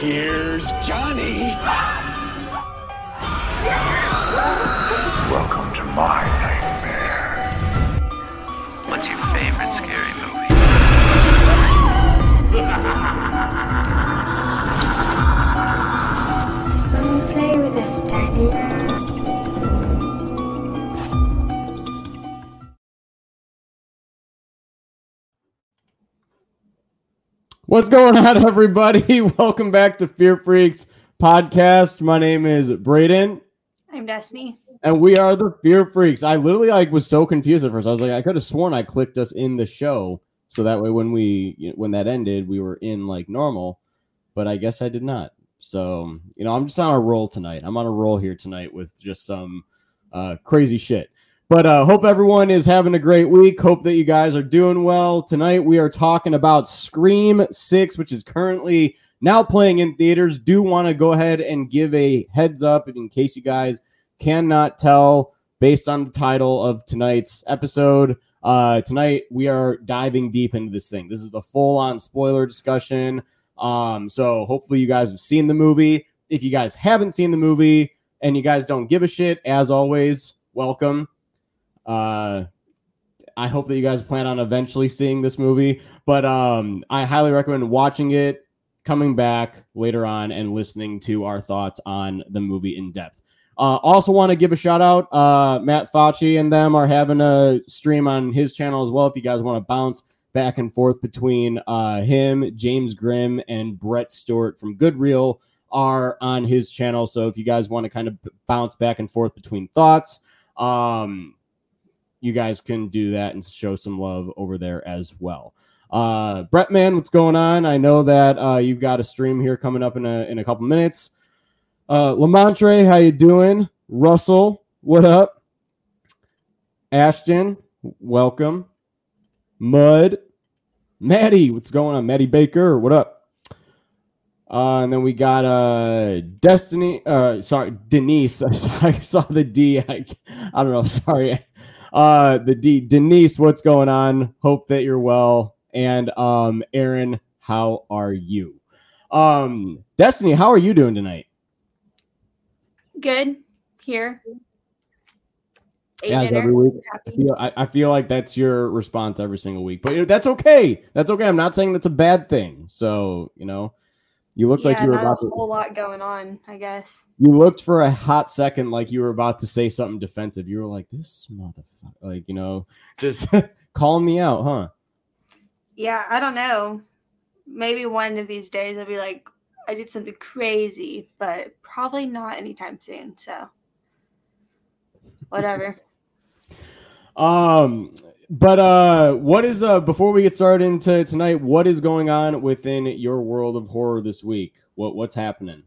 Here's Johnny. Welcome to my nightmare. What's your favorite scary movie? Come and play with us, Daddy. What's going on, everybody? Welcome back to Fear Freaks Podcast. My name is Braden. I'm Destiny. And we are the Fear Freaks. I literally was so confused at first. I was like, I could have sworn I clicked us in the show. So that way when when that ended, we were in normal. But I guess I did not. So, I'm just on a roll tonight. I'm on a roll here tonight with just some crazy shit. But hope everyone is having a great week. Hope that you guys are doing well. Tonight we are talking about Scream 6, which is currently now playing in theaters. Do want to go ahead and give a heads up in case you guys cannot tell based on the title of tonight's episode. Tonight we are diving deep into this thing. This is a full-on spoiler discussion. So hopefully you guys have seen the movie. If you guys haven't seen the movie and you guys don't give a shit, as always, welcome. I hope that you guys plan on eventually seeing this movie, but I highly recommend watching it, coming back later on, and listening to our thoughts on the movie in depth. Also want to give a shout out. Matt Fauci and them are having a stream on his channel as well. If you guys want to bounce back and forth between him, James Grimm, and Brett Stewart from Good Reel are on his channel. So if you guys want to kind of bounce back and forth between thoughts, you guys can do that and show some love over there as well. Brettman, what's going on? I know that you've got a stream here coming up in a couple minutes. Lamontre, how you doing? Russell, what up? Ashton, welcome. Mud, Maddie, what's going on? Maddie Baker, what up? And then we got Denise. I saw the D. I don't know. Sorry. Denise, what's going on? Hope that you're well. And Aaron, how are you? Destiny, how are you doing tonight? Good. Here. As every week. I feel like that's your response every single week. But that's okay. That's okay. I'm not saying that's a bad thing. So, you looked like you were about to. A whole lot going on, I guess. You looked for a hot second like you were about to say something defensive. You were like, this motherfucker, just calling me out, huh? Yeah, I don't know. Maybe one of these days I'll be like, I did something crazy, but probably not anytime soon. So, whatever. But what is before we get started into tonight, what is going on within your world of horror this week? What's happening?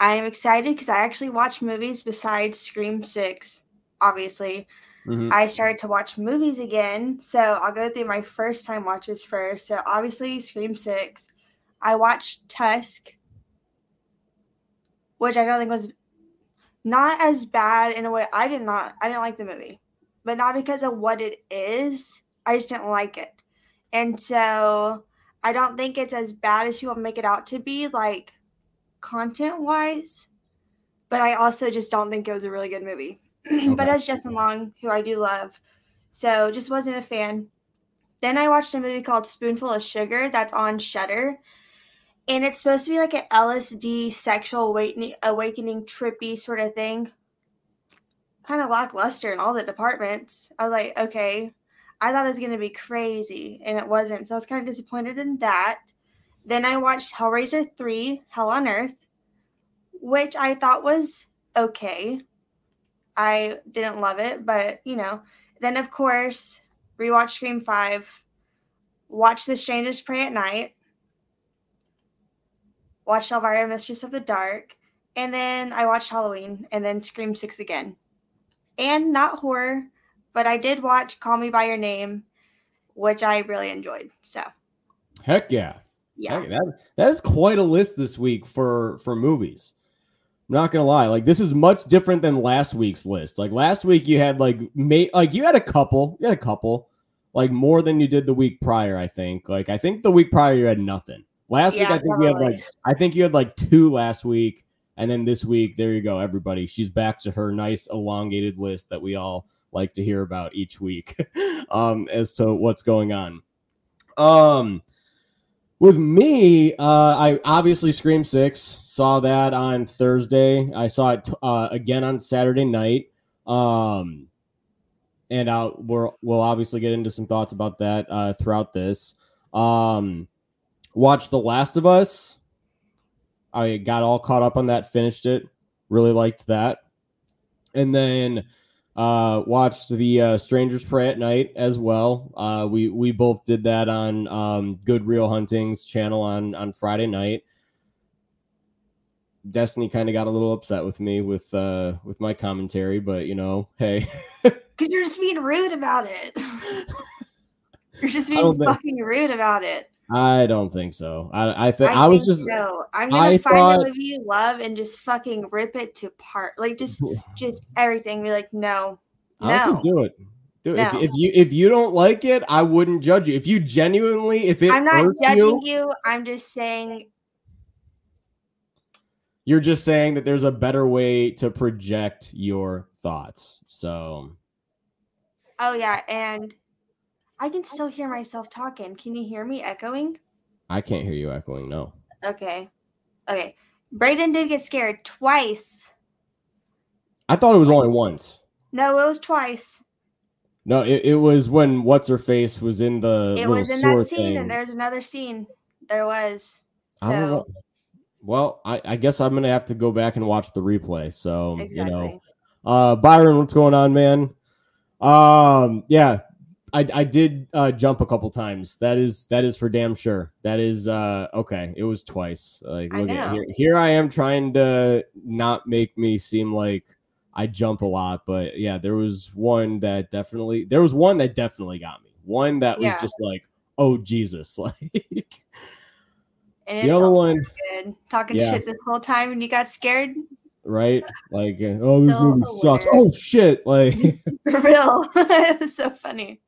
I am excited because I actually watch movies besides Scream 6, obviously. Mm-hmm. I started to watch movies again, so I'll go through my first time watches first. So obviously Scream 6. I watched Tusk, which I don't think was not as bad in a way. I didn't like the movie. But not because of what it is. I just didn't like it. And so I don't think it's as bad as people make it out to be, content-wise. But I also just don't think it was a really good movie. Okay. But it's Justin Long, who I do love. So just wasn't a fan. Then I watched a movie called Spoonful of Sugar that's on Shudder. And it's supposed to be an LSD sexual awakening trippy sort of thing. Kind of lackluster in all the departments. I was like, okay, I thought it was going to be crazy, and it wasn't. So I was kind of disappointed in that. Then I watched Hellraiser 3, Hell on Earth, which I thought was okay. I didn't love it, but, Then, of course, rewatched Scream 5, watched The Strangers Pray at Night, watched Elvira, Mistress of the Dark, and then I watched Halloween, and then Scream 6 again. And not horror, but I did watch Call Me By Your Name, which I really enjoyed. So, heck yeah. Yeah. Heck, that is quite a list this week for movies. I'm not going to lie. This is much different than last week's list. Last week you had a couple, more than you did the week prior, I think. I think the week prior you had nothing. Last week, I think you had like, I think you had like two last week. And then this week, there you go, everybody. She's back to her nice elongated list that we all like to hear about each week as to what's going on. With me, I obviously Scream 6, saw that on Thursday. I saw it again on Saturday night. And we'll obviously get into some thoughts about that throughout this. Watched The Last of Us. I got all caught up on that, finished it, really liked that. And then watched the Strangers Pray at Night as well. We both did that on Good Reel Hunting's channel on Friday night. Destiny kind of got a little upset with me with my commentary, but you know, hey. Because you're just being rude about it. You're just being fucking rude about it. I don't think so. I think so. I'm gonna find a movie you love and just fucking rip it to part, like just everything. Be like, no. I'll do it. Do it. No. If you don't like it, I wouldn't judge you. If you genuinely, if it, I'm not judging you. I'm just saying. You're just saying that there's a better way to project your thoughts. So. Oh yeah, and. I can still hear myself talking. Can you hear me echoing? I can't hear you echoing, no. Okay. Braden did get scared twice. I thought it was only once. No, it was twice. No, it was when What's-Her-Face was in the It was in that scene, and there's another scene. There was. So. I don't know. Well, I guess I'm going to have to go back and watch the replay. So, exactly. You know. Byron, what's going on, man? Yeah. I did jump a couple times. That is for damn sure. That is okay. It was twice. Like look at here I am trying to not make me seem like I jump a lot, but yeah, there was one that definitely got me. One that was just like, oh Jesus, like. And the other one good. Talking shit this whole time, and you got scared. Right, like oh, this movie sucks. Oh shit, like for real. It's so funny.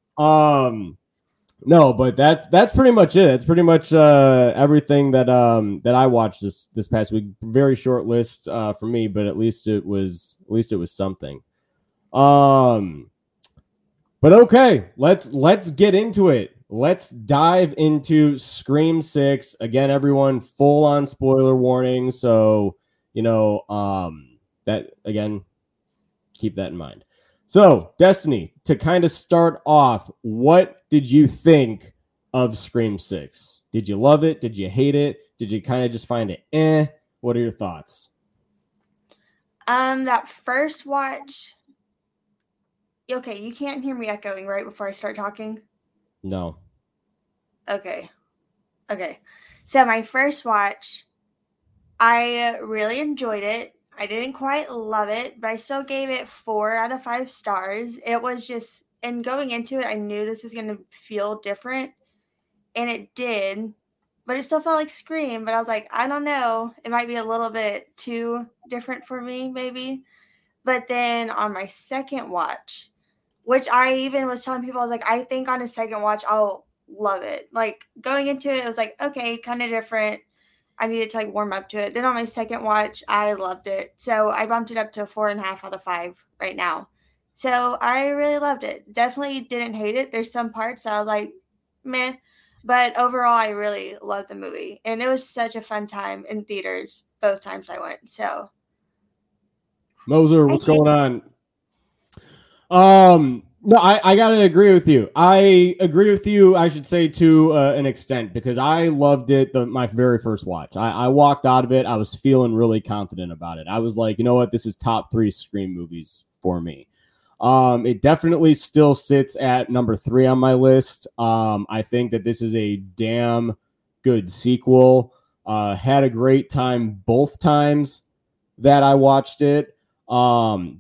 No, but that's pretty much it. It's pretty much everything that I watched this past week. Very short list for me, but at least it was something. But okay, let's get into it. Let's dive into Scream 6 again. Everyone, full on spoiler warning. So you know that again. Keep that in mind. So, Destiny, to kind of start off, what did you think of Scream 6? Did you love it? Did you hate it? Did you kind of just find it eh? What are your thoughts? That first watch. Okay, you can't hear me echoing right before I start talking? No. Okay. So my first watch, I really enjoyed it. I didn't quite love it, but I still gave it 4 out of 5 stars. It was just, and going into it, I knew this was going to feel different, and it did, but it still felt like Scream, but I was like, I don't know. It might be a little bit too different for me, maybe. But then on my second watch, which I even was telling people, I was like, I think on a second watch, I'll love it. Like, going into it, it was like, okay, kind of different. I needed to like warm up to it. Then on my second watch, I loved it. So I bumped it up to 4.5 out of 5 right now. So I really loved it. Definitely didn't hate it. There's some parts that I was like, meh. But overall, I really loved the movie. And it was such a fun time in theaters both times I went. So. Moser, what's going on? No, I got to agree with you. I agree with you, I should say, to an extent, because I loved it my very first watch. I walked out of it. I was feeling really confident about it. I was like, you know what? This is top 3 Scream movies for me. It definitely still sits at number 3 on my list. I think that this is a damn good sequel. Had a great time both times that I watched it.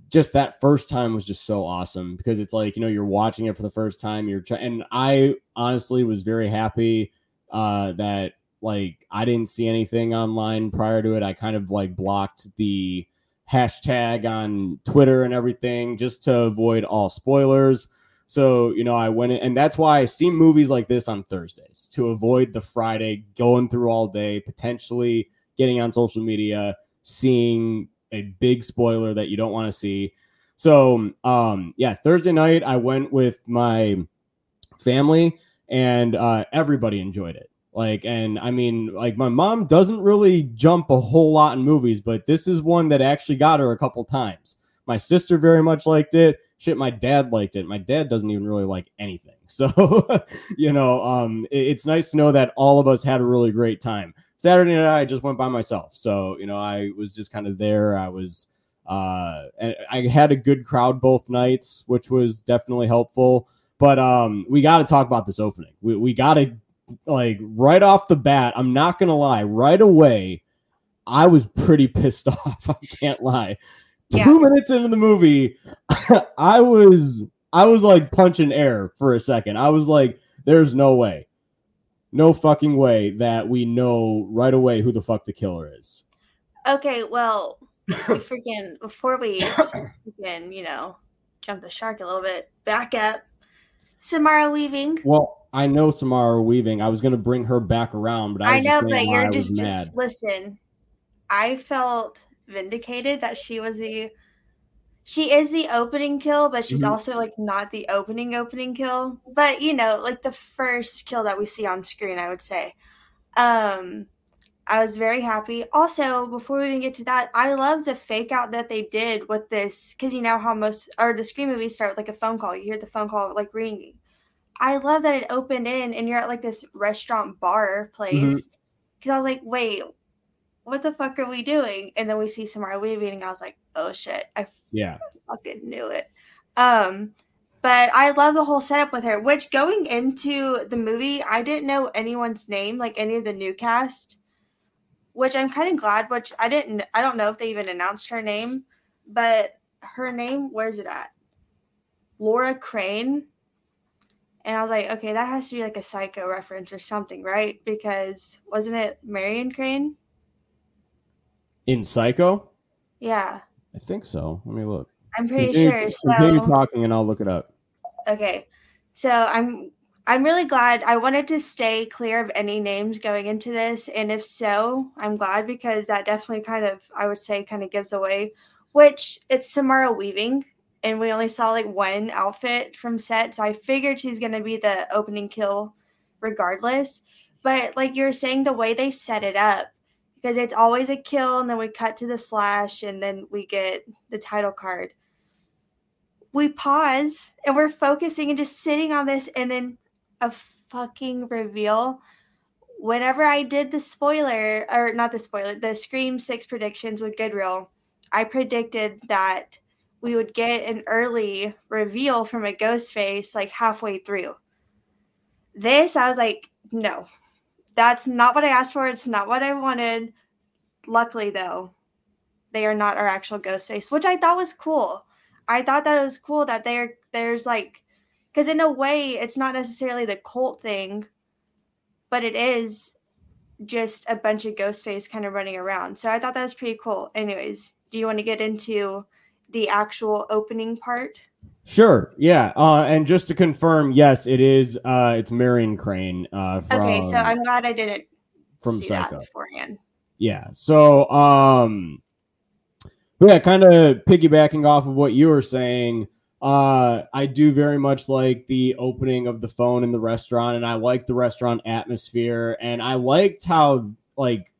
Just that first time was just so awesome because it's like, you know, you're watching it for the first time. And I honestly was very happy that like I didn't see anything online prior to it. I kind of like blocked the hashtag on Twitter and everything just to avoid all spoilers. So, you know, I went in, and that's why I see movies like this on Thursdays, to avoid the Friday going through all day, potentially getting on social media, seeing a big spoiler that you don't want to see. So, yeah, Thursday night I went with my family, and everybody enjoyed it. Like, and I mean, like, my mom doesn't really jump a whole lot in movies, but this is one that actually got her a couple times. My sister very much liked it. Shit, my dad liked it. My dad doesn't even really like anything. So, you know, it's nice to know that all of us had a really great time. Saturday night, I just went by myself. So, you know, I was just kind of there. I was, and I had a good crowd both nights, which was definitely helpful. But we got to talk about this opening. We got to, like, right off the bat, I'm not going to lie, right away, I was pretty pissed off. I can't lie. Yeah. 2 minutes into the movie, I was like punching air for a second. I was like, there's no way. No fucking way that we know right away who the fuck the killer is. Okay, well, before we begin, you know, jump the shark a little bit, back up. Samara Weaving. Well, I know Samara Weaving. I was going to bring her back around, but I was just mad. Listen, I felt vindicated that she is the opening kill, but she's also, like, not the opening kill, but, you know, like, the first kill that we see on screen, I would say. I was very happy. Also, before we even get to that, I love the fake out that they did with this, because you know how most, or the Scream movies start with, like, a phone call. You hear the phone call, like, ringing. I love that it opened in, and you're at, like, this restaurant bar place, because I was like, wait, what the fuck are we doing? And then we see Samara Weaving, and I was like, oh shit, I fucking knew it. But I love the whole setup with her, which going into the movie, I didn't know anyone's name, like any of the new cast, which I'm kind of glad, which I don't know if they even announced her name, but her name, where's it at? Laura Crane. And I was like, okay, that has to be like a Psycho reference or something, right? Because wasn't it Marion Crane? In Psycho? Yeah. I think so. Let me look. I'm pretty sure. So continue talking and I'll look it up. Okay. So I'm really glad. I wanted to stay clear of any names going into this. And if so, I'm glad, because that definitely kind of, I would say, kind of gives away, which it's Samara Weaving. And we only saw like one outfit from set. So I figured she's going to be the opening kill regardless. But like you're saying, the way they set it up, because it's always a kill, and then we cut to the slash, and then we get the title card. We pause, and we're focusing and just sitting on this, and then a fucking reveal. Whenever I did the spoiler, or not the spoiler, the Scream 6 predictions with Good Reel, I predicted that we would get an early reveal from a ghost face like halfway through. This, I was like, no. That's not what I asked for. It's not what I wanted. Luckily, though, they are not our actual ghost face, which I thought was cool. I thought that it was cool that there's like, because in a way, it's not necessarily the cult thing, but it is just a bunch of ghost face kind of running around. So I thought that was pretty cool. Anyways, do you want to get into the actual opening part? Sure. Yeah. And just to confirm, yes, it is. It's Marion Crane. Okay. So I'm glad I didn't see Psycho that beforehand. Yeah. So, yeah, kind of piggybacking off of what you were saying. I do very much like the opening of the phone in the restaurant, and I like the restaurant atmosphere, and I liked how, like,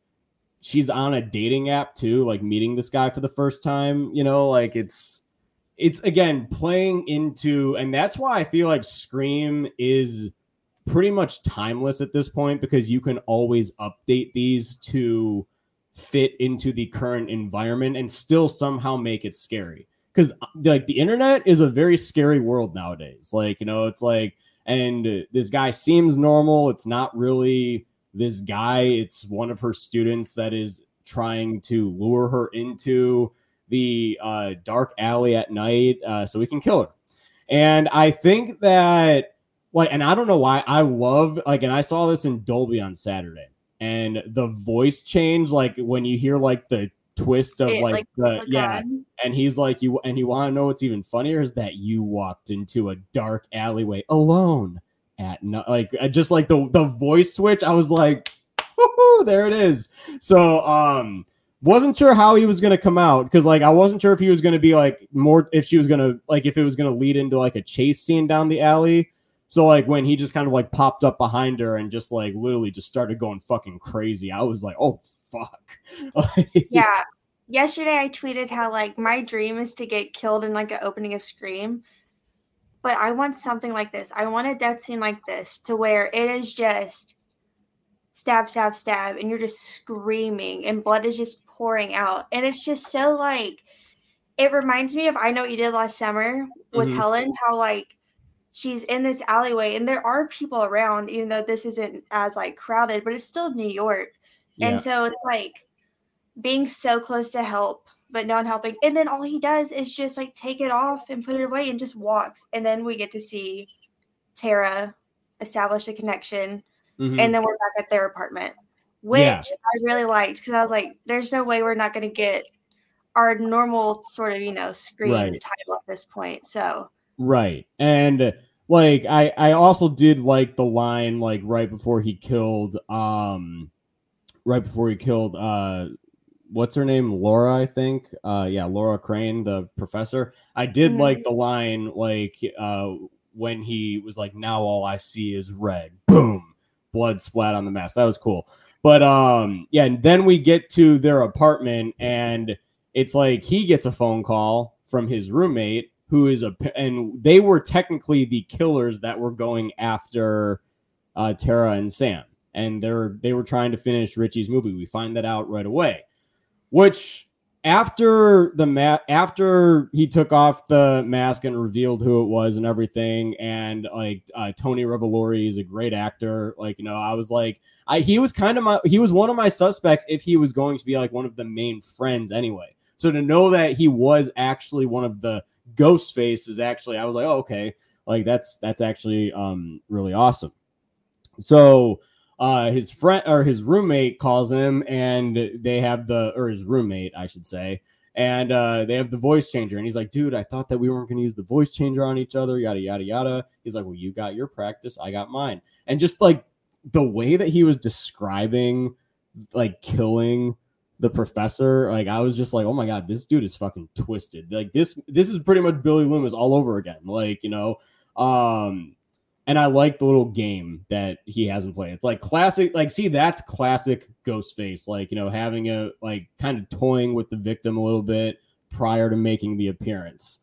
she's on a dating app too, like meeting this guy for the first time, you know, like it's again playing into, and that's why I feel like Scream is pretty much timeless at this point, because you can always update these to fit into the current environment and still somehow make it scary. Because like the internet is a very scary world nowadays. Like, you know, it's like, and this guy seems normal. It's not really this guy. It's one of her students that is trying to lure her into the dark alley at night so we can kill her. And I think that, like, and I don't know why, I love, like, and I saw this in Dolby on Saturday, and the voice change, like when you hear like the twist of the and he's like, you want to know what's even funnier is that you walked into a dark alleyway alone at just like the voice switch. I was like, woohoo, there it is. So wasn't sure how he was going to come out, because like I wasn't sure if he was going to be like more, if she was going to like, if it was going to lead into like a chase scene down the alley. So like when he just kind of like popped up behind her and just like literally just started going fucking crazy, I was like, oh fuck. Yeah. Yesterday I tweeted how like my dream is to get killed in like an opening of Scream, but I want something like this. I want a death scene like this, to where it is just stab, stab, stab, and you're just screaming and blood is just pouring out. And it's just so like, it reminds me of I Know What You Did Last Summer with Helen, how like she's in this alleyway and there are people around, even though this isn't as like crowded, but it's still New York. Yeah. And so it's like being so close to help, but not helping. And then all he does is just like take it off and put it away and just walks. And then we get to see Tara establish a connection. And then we're back at their apartment, which I really liked, because I was like, there's no way we're not going to get our normal sort of, you know, Scream title at this point. So. Right. And like I also did like the line like right before he killed what's her name? Laura, I think. Laura Crane, the professor. I did like the line like when he was like, now all I see is red. Boom. Blood splat on the mask. That was cool. But and then we get to their apartment and it's like he gets a phone call from his roommate, who is and they were technically the killers that were going after Tara and Sam, and they were trying to finish Richie's movie. We find that out right away, which after he took off the mask and revealed who it was and everything, and like Tony Revolori is a great actor. Like, you know, I was like, he was one of my suspects if he was going to be like one of the main friends anyway. So to know that he was actually one of the ghost faces, actually, I was like, oh, okay, like that's actually really awesome. So his friend or his roommate calls him, and they have his roommate, I should say, and they have the voice changer, and he's like, dude, I thought that we weren't going to use the voice changer on each other, yada yada yada. He's like, well, you got your practice, I got mine, and just like the way that he was describing like killing the professor, like I was just like, oh my god, this dude is fucking twisted. Like this is pretty much Billy Loomis all over again. Like, you know, and I like the little game that he has him play. It's like classic, like, see, that's classic Ghostface. Like, you know, having a like kind of toying with the victim a little bit prior to making the appearance.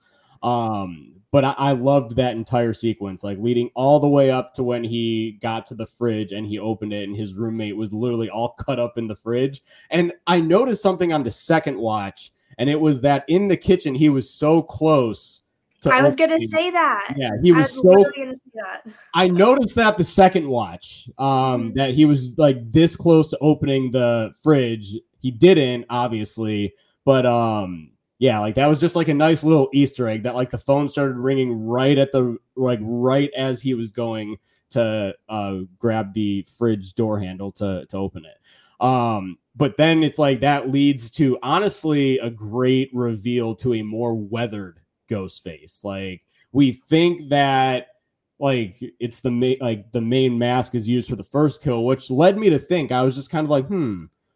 But I loved that entire sequence, like leading all the way up to when he got to the fridge and he opened it and his roommate was literally all cut up in the fridge. And I noticed something on the second watch, and it was that in the kitchen, he was so close. I was going to say that. Yeah, he was so. I noticed that the second watch, that he was like this close to opening the fridge. He didn't, obviously, but yeah, like that was just like a nice little Easter egg that like the phone started ringing right at the like right as he was going to grab the fridge door handle to open it. But then it's like that leads to honestly a great reveal to a more weathered Ghostface. Like we think that like it's the main mask is used for the first kill, which led me to think, I was just kind of like,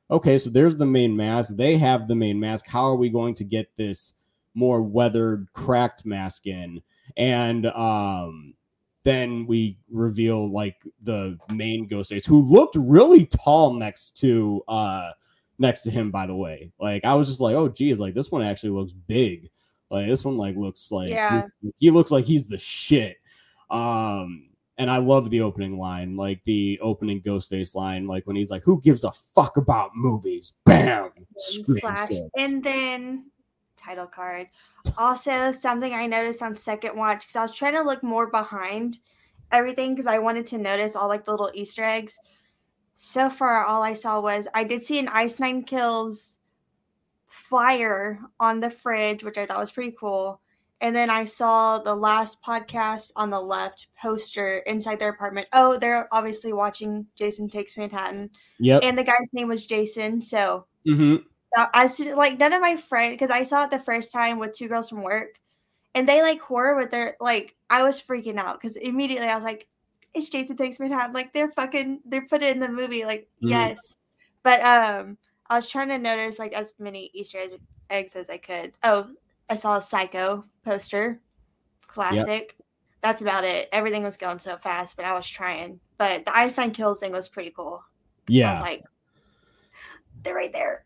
okay, so there's the main mask. They have the main mask. How are we going to get this more weathered, cracked mask in? And then we reveal like the main Ghostface, who looked really tall next to him, by the way. Like I was just like, oh geez, like this one actually looks big. Like this one like looks like he looks like he's the shit. And I love the opening line, like the opening Ghostface line, like when he's like, who gives a fuck about movies? Bam! And then title card. Also, something I noticed on second watch, because I was trying to look more behind everything because I wanted to notice all like the little Easter eggs. So far, all I saw was I did see an Ice Nine Kills flyer on the fridge, which I thought was pretty cool. And then I saw the Last Podcast on the Left poster inside their apartment. Oh, they're obviously watching Jason Takes Manhattan. Yep. And the guy's name was Jason. So Like, none of my friends, because I saw it the first time with two girls from work, and they like horror with their, like, I was freaking out because immediately I was like, it's Jason Takes Manhattan. Like, they're put in the movie. Like, yes. But I was trying to notice like as many Easter eggs as I could. Oh, I saw a Psycho poster. Classic. Yep. That's about it. Everything was going so fast, but I was trying. But the Ice Nine Kills thing was pretty cool. Yeah. I was like, they're right there.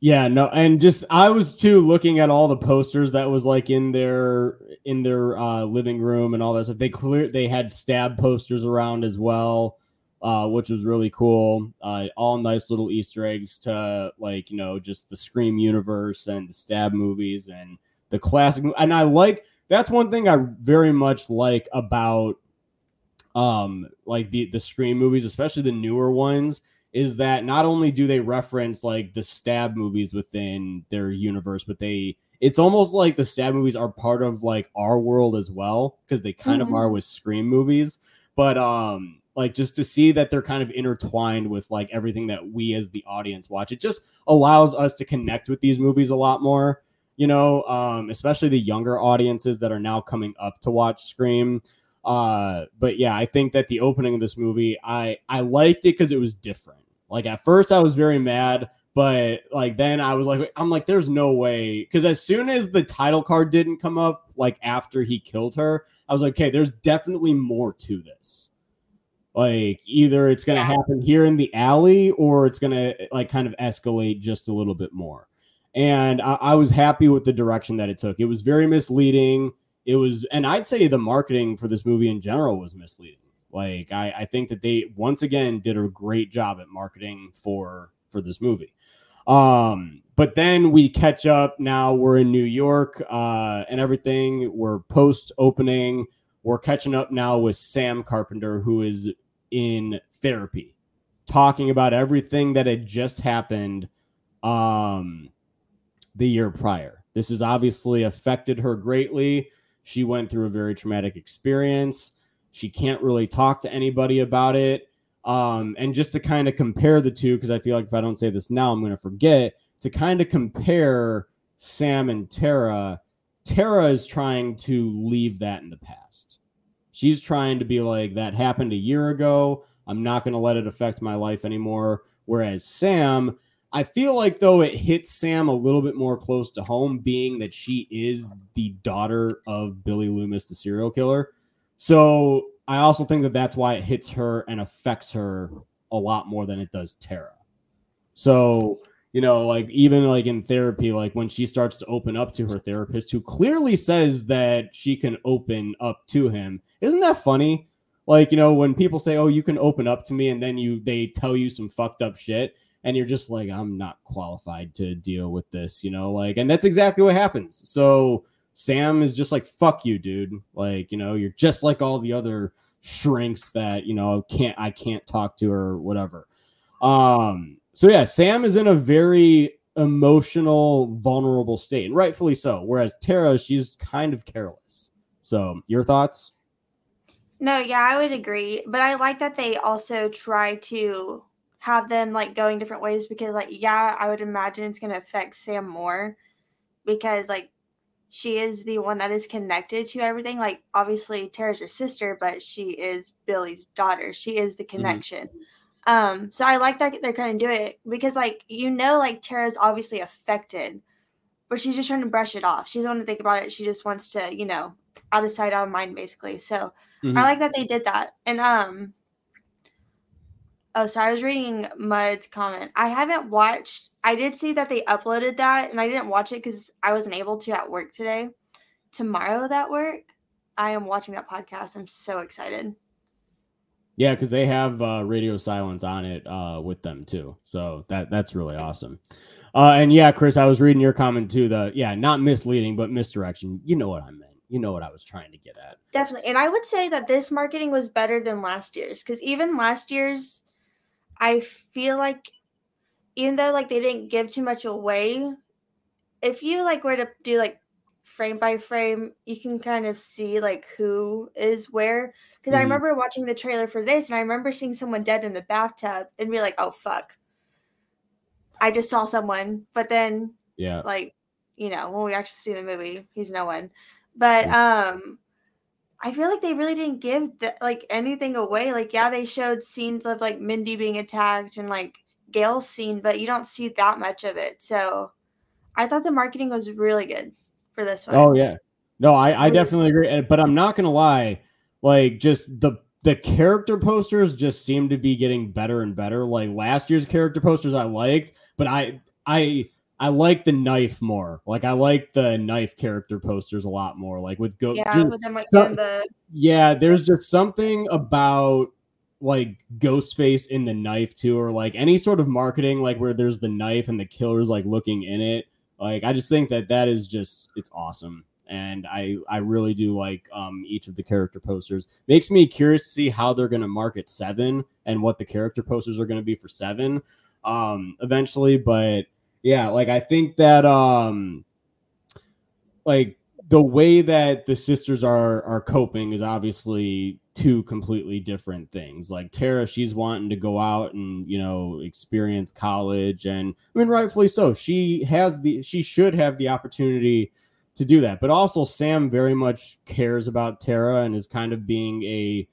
Yeah, no, and just I was too looking at all the posters that was like in their living room and all that stuff. They had Stab posters around as well, which was really cool. All nice little Easter eggs to, like, you know, just the Scream universe and the Stab movies and the classic. And I like, that's one thing I very much like about like the Scream movies, especially the newer ones, is that not only do they reference like the Stab movies within their universe, but it's almost like the Stab movies are part of like our world as well, because they kind of are with Scream movies. But like, just to see that they're kind of intertwined with like everything that we as the audience watch, it just allows us to connect with these movies a lot more, you know, especially the younger audiences that are now coming up to watch Scream. But yeah, I think that the opening of this movie, I liked it because it was different. Like, at first I was very mad, but like then I was like, there's no way. Because as soon as the title card didn't come up, like after he killed her, I was like, okay, there's definitely more to this. Like, either it's going to happen here in the alley, or it's going to like kind of escalate just a little bit more. And I was happy with the direction that it took. It was very misleading. It was, and I'd say the marketing for this movie in general was misleading. Like, I think that they once again did a great job at marketing for this movie. But then we catch up. Now we're in New York and everything. We're post opening. We're catching up now with Sam Carpenter, who is in therapy, talking about everything that had just happened the year prior. This has obviously affected her greatly. She went through a very traumatic experience. She can't really talk to anybody about it. And just to kind of compare the two, because I feel like if I don't say this now, I'm going to forget, to kind of compare Sam and Tara. Tara is trying to leave that in the past. She's trying to be like, that happened a year ago. I'm not going to let it affect my life anymore. Whereas Sam, I feel like, though, it hits Sam a little bit more close to home, being that she is the daughter of Billy Loomis, the serial killer. So I also think that that's why it hits her and affects her a lot more than it does Tara. So, you know, like, even like in therapy, like when she starts to open up to her therapist, who clearly says that she can open up to him. Isn't that funny? Like, you know, when people say, oh, you can open up to me, and then they tell you some fucked up shit, and you're just like, I'm not qualified to deal with this, you know, like, and that's exactly what happens. So Sam is just like, fuck you, dude. Like, you know, you're just like all the other shrinks that, you know, I can't talk to or whatever. So yeah, Sam is in a very emotional, vulnerable state, and rightfully so. Whereas Tara, she's kind of careless. So your thoughts? No, yeah, I would agree. But I like that they also try to have them like going different ways, because like, yeah, I would imagine it's going to affect Sam more, because like, she is the one that is connected to everything. Like, obviously Tara's her sister, but she is Billy's daughter. She is the connection. So I like that they're kind of doing it, because like, you know, like Tara's obviously affected, but she's just trying to brush it off. She doesn't want to think about it. She just wants to, you know, out of sight, out of mind, basically. So I like that they did that. And, oh, so I was reading Mud's comment. I did see that they uploaded that, and I didn't watch it because I wasn't able to at work today. Tomorrow at work, I am watching that podcast. I'm so excited. Yeah, because they have Radio Silence on it with them too. So that's really awesome. And yeah, Chris, I was reading your comment too. Not misleading, but misdirection. You know what I meant. You know what I was trying to get at. Definitely. And I would say that this marketing was better than last year's, because even last year's, I feel like, even though like they didn't give too much away, if you like were to do like frame by frame, you can kind of see like who is where. Because I remember watching the trailer for this, and I remember seeing someone dead in the bathtub and be like, "Oh fuck!" I just saw someone, but then like, you know, when we actually see the movie, he's no one. But I feel like they really didn't give like anything away. Like, yeah, they showed scenes of like Mindy being attacked and like Gale's scene, but you don't see that much of it. So I thought the marketing was really good for this one. Oh yeah, no, I definitely agree. But I'm not gonna lie, like just the character posters just seem to be getting better and better. Like last year's character posters I liked, but I like the knife more. Like I like the knife character posters a lot more. Like with there's just something about like Ghostface in the knife too, or like any sort of marketing like where there's the knife and the killer's like looking in it. Like I just think that is just, it's awesome. And I really do like each of the character posters. Makes me curious to see how they're going to market 7 and what the character posters are going to be for 7 eventually, but yeah, like I think that like the way that the sisters are coping is obviously two completely different things. Like Tara, she's wanting to go out and, you know, experience college, and I mean rightfully so. She should have the opportunity to do that. But also Sam very much cares about Tara and is kind of being a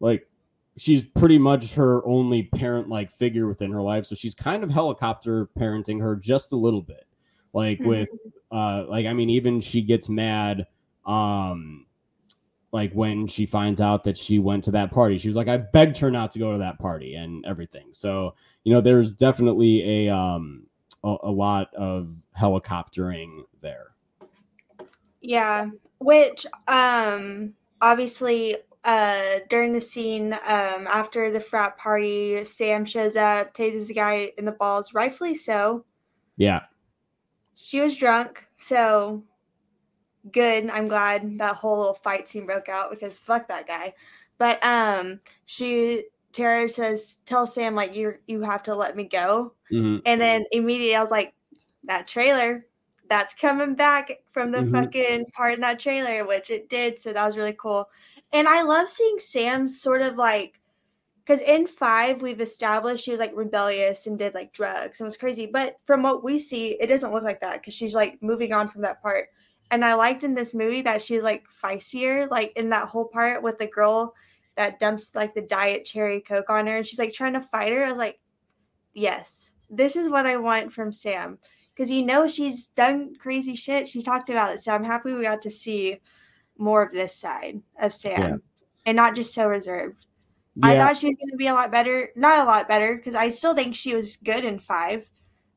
like, she's pretty much her only parent-like figure within her life. So she's kind of helicopter parenting her just a little bit. Like with, like, I mean, even she gets mad, like when she finds out that she went to that party, she was like, I begged her not to go to that party and everything. So, you know, there's definitely a lot of helicoptering there. Yeah. Which, obviously, during the scene after the frat party, Sam shows up, tases the guy in the balls, rightfully so. Yeah. She was drunk, so good. I'm glad that whole little fight scene broke out because fuck that guy. But Tara says, tell Sam, like, you have to let me go. Mm-hmm. And then immediately I was like, that trailer, that's coming back from the fucking part in that trailer, which it did. So that was really cool. And I love seeing Sam sort of like, because in 5 we've established she was like rebellious and did like drugs and was crazy. But from what we see, it doesn't look like that because she's like moving on from that part. And I liked in this movie that she's like feistier, like in that whole part with the girl that dumps like the diet cherry Coke on her. And she's like trying to fight her. I was like, yes, this is what I want from Sam. Because you know she's done crazy shit. She talked about it. So I'm happy we got to see more of this side of Sam and not just so reserved. Yeah. I thought she was going to be a lot better. Not a lot better, because I still think she was good in 5,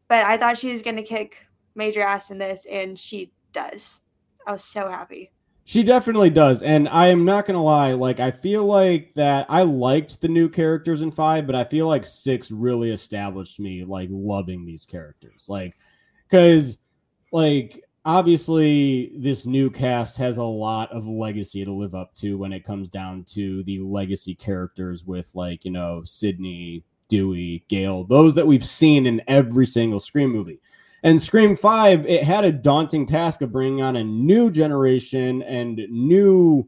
but I thought she was going to kick major ass in this, and she does. I was so happy. She definitely does, and I am not going to lie. Like, I feel like that I liked the new characters in 5, but I feel like 6 really established me, like, loving these characters. Like, because, like, obviously, this new cast has a lot of legacy to live up to when it comes down to the legacy characters with, like, you know, Sidney, Dewey, Gale, those that we've seen in every single Scream movie. And Scream 5, it had a daunting task of bringing on a new generation and new,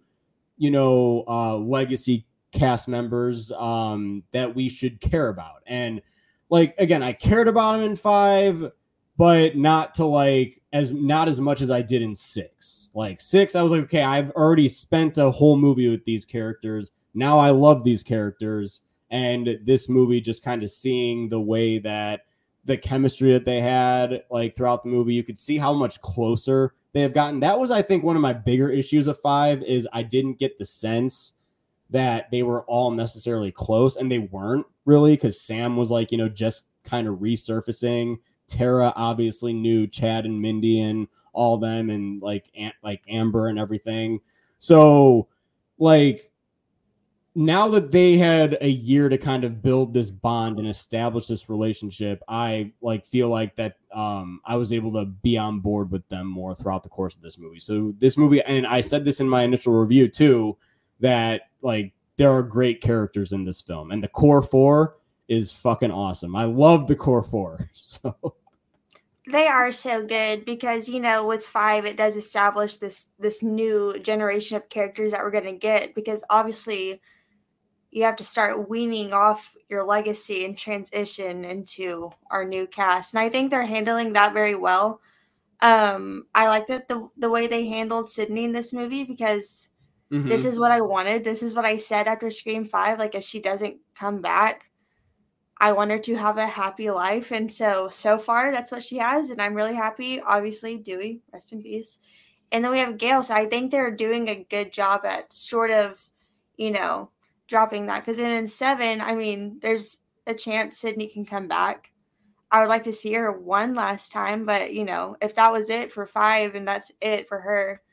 you know, legacy cast members that we should care about. And, like, again, I cared about them in 5, but not as much as I did in 6. Like 6, I was like, okay, I've already spent a whole movie with these characters. Now I love these characters. And this movie just kind of seeing the way that the chemistry that they had, like throughout the movie, you could see how much closer they have gotten. That was, I think, one of my bigger issues of 5 is I didn't get the sense that they were all necessarily close, and they weren't really, because Sam was like, you know, just kind of resurfacing. Tara obviously knew Chad and Mindy and all them, and like Amber and everything. So like now that they had a year to kind of build this bond and establish this relationship, I like feel like that I was able to be on board with them more throughout the course of this movie. So this movie, and I said this in my initial review too, that like there are great characters in this film, and the core 4 is fucking awesome. I love the core 4. So they are so good because, you know, with 5, it does establish this new generation of characters that we're going to get, because obviously you have to start weaning off your legacy and transition into our new cast. And I think they're handling that very well. I like that the way they handled Sidney in this movie, because this is what I wanted. This is what I said after Scream 5. Like, if she doesn't come back, I want her to have a happy life. And so far, that's what she has. And I'm really happy. Obviously, Dewey, rest in peace. And then we have Gale. So I think they're doing a good job at sort of, you know, dropping that. Because in 7, I mean, there's a chance Sidney can come back. I would like to see her one last time. But, you know, if that was it for 5 and that's it for her,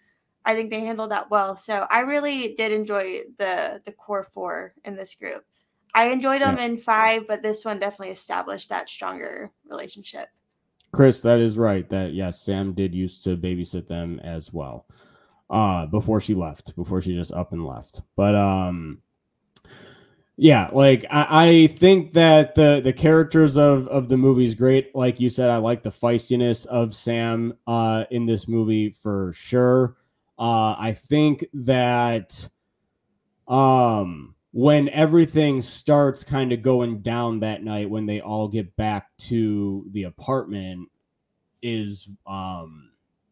I think they handled that well. So I really did enjoy the core 4 in this group. I enjoyed them in 5, but this one definitely established that stronger relationship. Chris, that is right. That, yes, Sam did used to babysit them as well before she left, before she just up and left. But, yeah, like I think that the characters of the movie is great. Like you said, I like the feistiness of Sam in this movie for sure. I think that when everything starts kind of going down that night, when they all get back to the apartment, is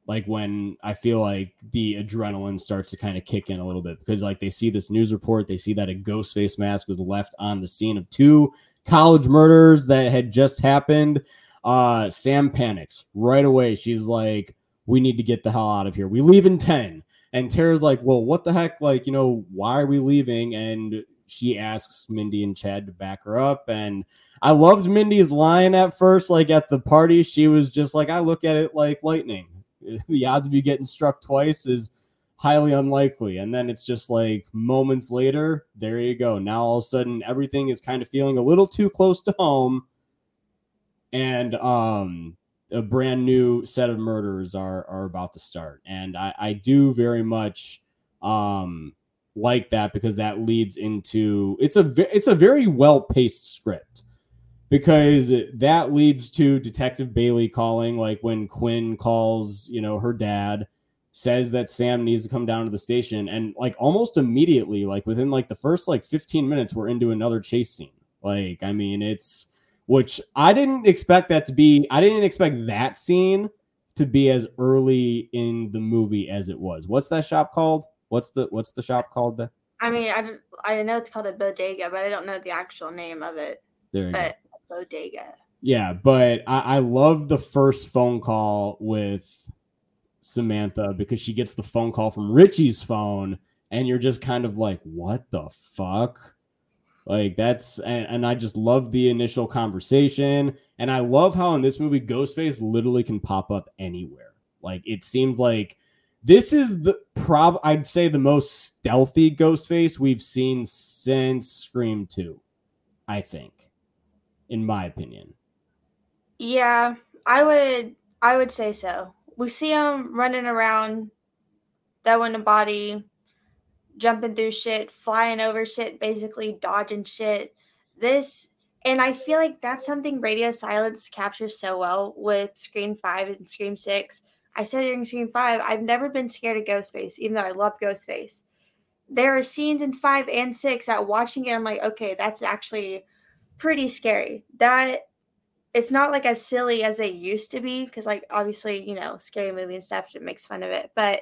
like when I feel like the adrenaline starts to kind of kick in a little bit, because like they see this news report, they see that a ghost face mask was left on the scene of 2 college murders that had just happened. Sam panics right away. She's like, we need to get the hell out of here. We leave in 10. And Tara's like, well, what the heck? Like, you know, why are we leaving? And she asks Mindy and Chad to back her up. And I loved Mindy's line at first, like at the party, she was just like, I look at it like lightning. The odds of you getting struck twice is highly unlikely. And then it's just like moments later, there you go. Now all of a sudden everything is kind of feeling a little too close to home. And a brand new set of murders are about to start. And I do very much like that, because that leads into, it's a very well-paced script. Because that leads to Detective Bailey calling, like when Quinn calls, you know, her dad, says that Sam needs to come down to the station. And like almost immediately, like within like the first like 15 minutes, we're into another chase scene. Like, I mean, it's, which I didn't expect that scene to be as early in the movie as it was. What's that shop called? What's the shop called? I mean, I know it's called a bodega, but I don't know the actual name of it. There you go. Bodega. Yeah, but I love the first phone call with Samantha, because she gets the phone call from Richie's phone, and you're just kind of like, what the fuck? Like that's, and I just love the initial conversation, and I love how in this movie Ghostface literally can pop up anywhere. Like it seems like this is I'd say the most stealthy Ghostface we've seen since Scream 2, I think. In my opinion. Yeah, I would say so. We see him running around, throwing a body, jumping through shit, flying over shit, basically dodging shit. And I feel like that's something Radio Silence captures so well with Scream 5 and Scream 6. I said during Scream 5, I've never been scared of Ghostface, even though I love Ghostface. There are scenes in 5 and 6 that watching it, I'm like, okay, that's actually pretty scary. That it's not like as silly as they used to be, because like obviously, you know, scary movie and stuff, it makes fun of it, but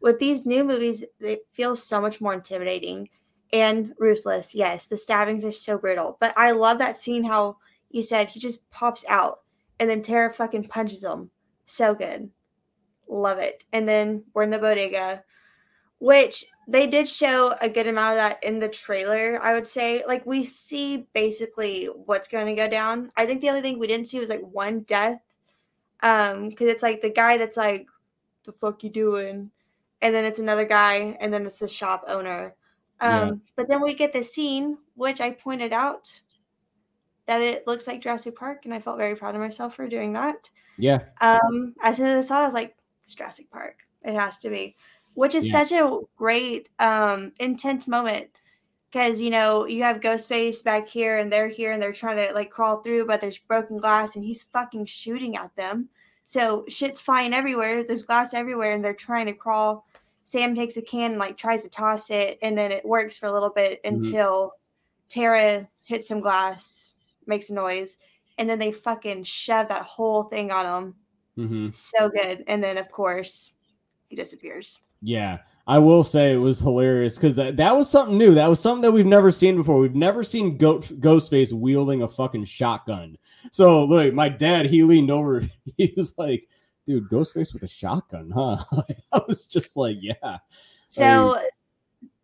with these new movies they feel so much more intimidating and ruthless. Yes, the stabbings are so brutal, but I love that scene how you said he just pops out and then Tara fucking punches him. So good. Love it. And then we're in the bodega, which they did show a good amount of that in the trailer, I would say. Like, we see basically what's going to go down. I think the only thing we didn't see was, like, one death. Because it's, like, the guy that's, like, the fuck you doing? And then it's another guy, and then it's the shop owner. But then we get this scene, which I pointed out that it looks like Jurassic Park, and I felt very proud of myself for doing that. Yeah. As soon as I saw it, I was like, it's Jurassic Park. It has to be. Which is such a great, intense moment, because, you know, you have Ghostface back here, and they're trying to, like, crawl through, but there's broken glass, and he's fucking shooting at them. So shit's flying everywhere. There's glass everywhere, and they're trying to crawl. Sam takes a can and, like, tries to toss it, and then it works for a little bit until Tara hits some glass, makes a noise, and then they fucking shove that whole thing on him. Mm-hmm. So good. And then, of course, he disappears. Yeah. I will say it was hilarious because that was something new. That was something that we've never seen before. We've never seen Ghostface wielding a fucking shotgun. So, like, my dad, he leaned over. He was like, dude, Ghostface with a shotgun, huh? I was just like, yeah. So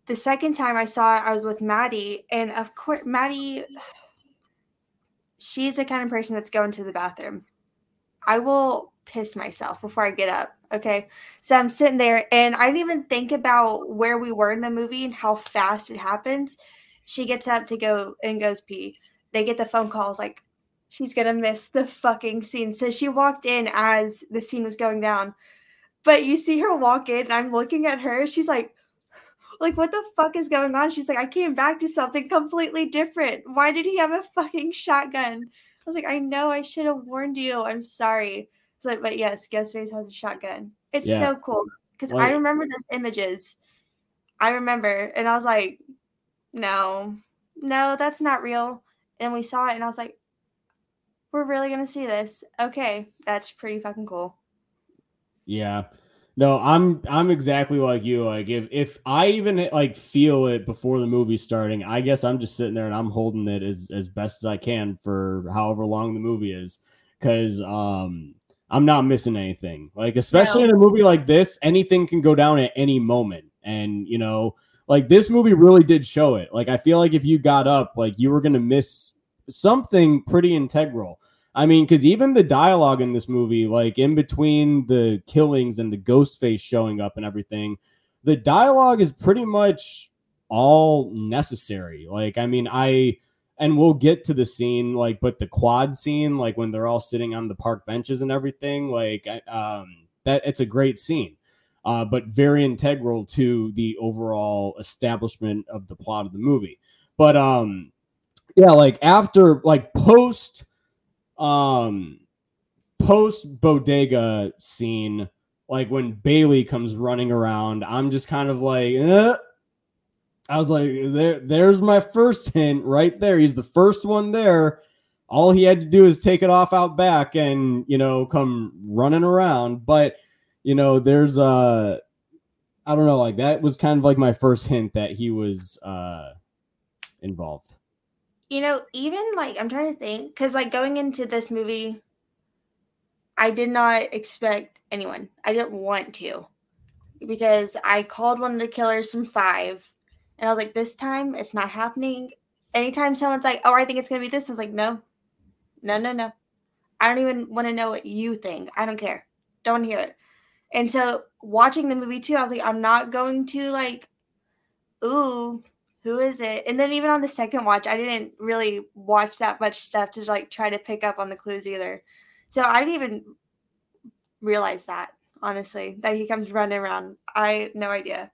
the second time I saw it, I was with Maddie. And, of course, Maddie, she's the kind of person that's going to the bathroom. I will piss myself before I get up. Okay, so I'm sitting there, and I didn't even think about where we were in the movie and how fast it happens. She gets up to go and goes pee. They get the phone calls like, she's going to miss the fucking scene. So she walked in as the scene was going down. But you see her walk in, and I'm looking at her. She's like, what the fuck is going on? She's like, I came back to something completely different. Why did he have a fucking shotgun? I was like, I know, I should have warned you. I'm sorry. So, but yes, Ghostface has a shotgun. It's so cool. Because I remember those images. I remember. And I was like, no, that's not real. And we saw it, and I was like, we're really going to see this. Okay, that's pretty fucking cool. Yeah. No, I'm exactly like you. Like if I even like feel it before the movie's starting, I guess I'm just sitting there and I'm holding it as best as I can for however long the movie is. Cause I'm not missing anything. Like, especially in a movie like this, anything can go down at any moment. And you know, like this movie really did show it. Like, I feel like if you got up, like you were going to miss something pretty integral. I mean, because even the dialogue in this movie, like in between the killings and the ghost face showing up and everything, the dialogue is pretty much all necessary. Like, I mean, and we'll get to the scene, like, but the quad scene, like when they're all sitting on the park benches and everything, like that it's a great scene, but very integral to the overall establishment of the plot of the movie. But yeah, like after, like post bodega scene, like when Bailey comes running around, I'm just kind of like, I was like, there's my first hint right there. He's the first one there. All he had to do is take it off out back and, you know, come running around. But, you know, there's I don't know, like that was kind of like my first hint that he was involved. You know, even like I'm trying to think, because like going into this movie, I did not expect anyone. I didn't want to, because I called one of the killers from 5, and I was like, this time it's not happening. Anytime someone's like, oh, I think it's going to be this, I was like, no. I don't even want to know what you think. I don't care. Don't hear it. And so watching the movie too, I was like, I'm not going to like, ooh, who is it? And then even on the second watch, I didn't really watch that much stuff to like try to pick up on the clues either. So I didn't even realize that, honestly, that he comes running around. I no idea.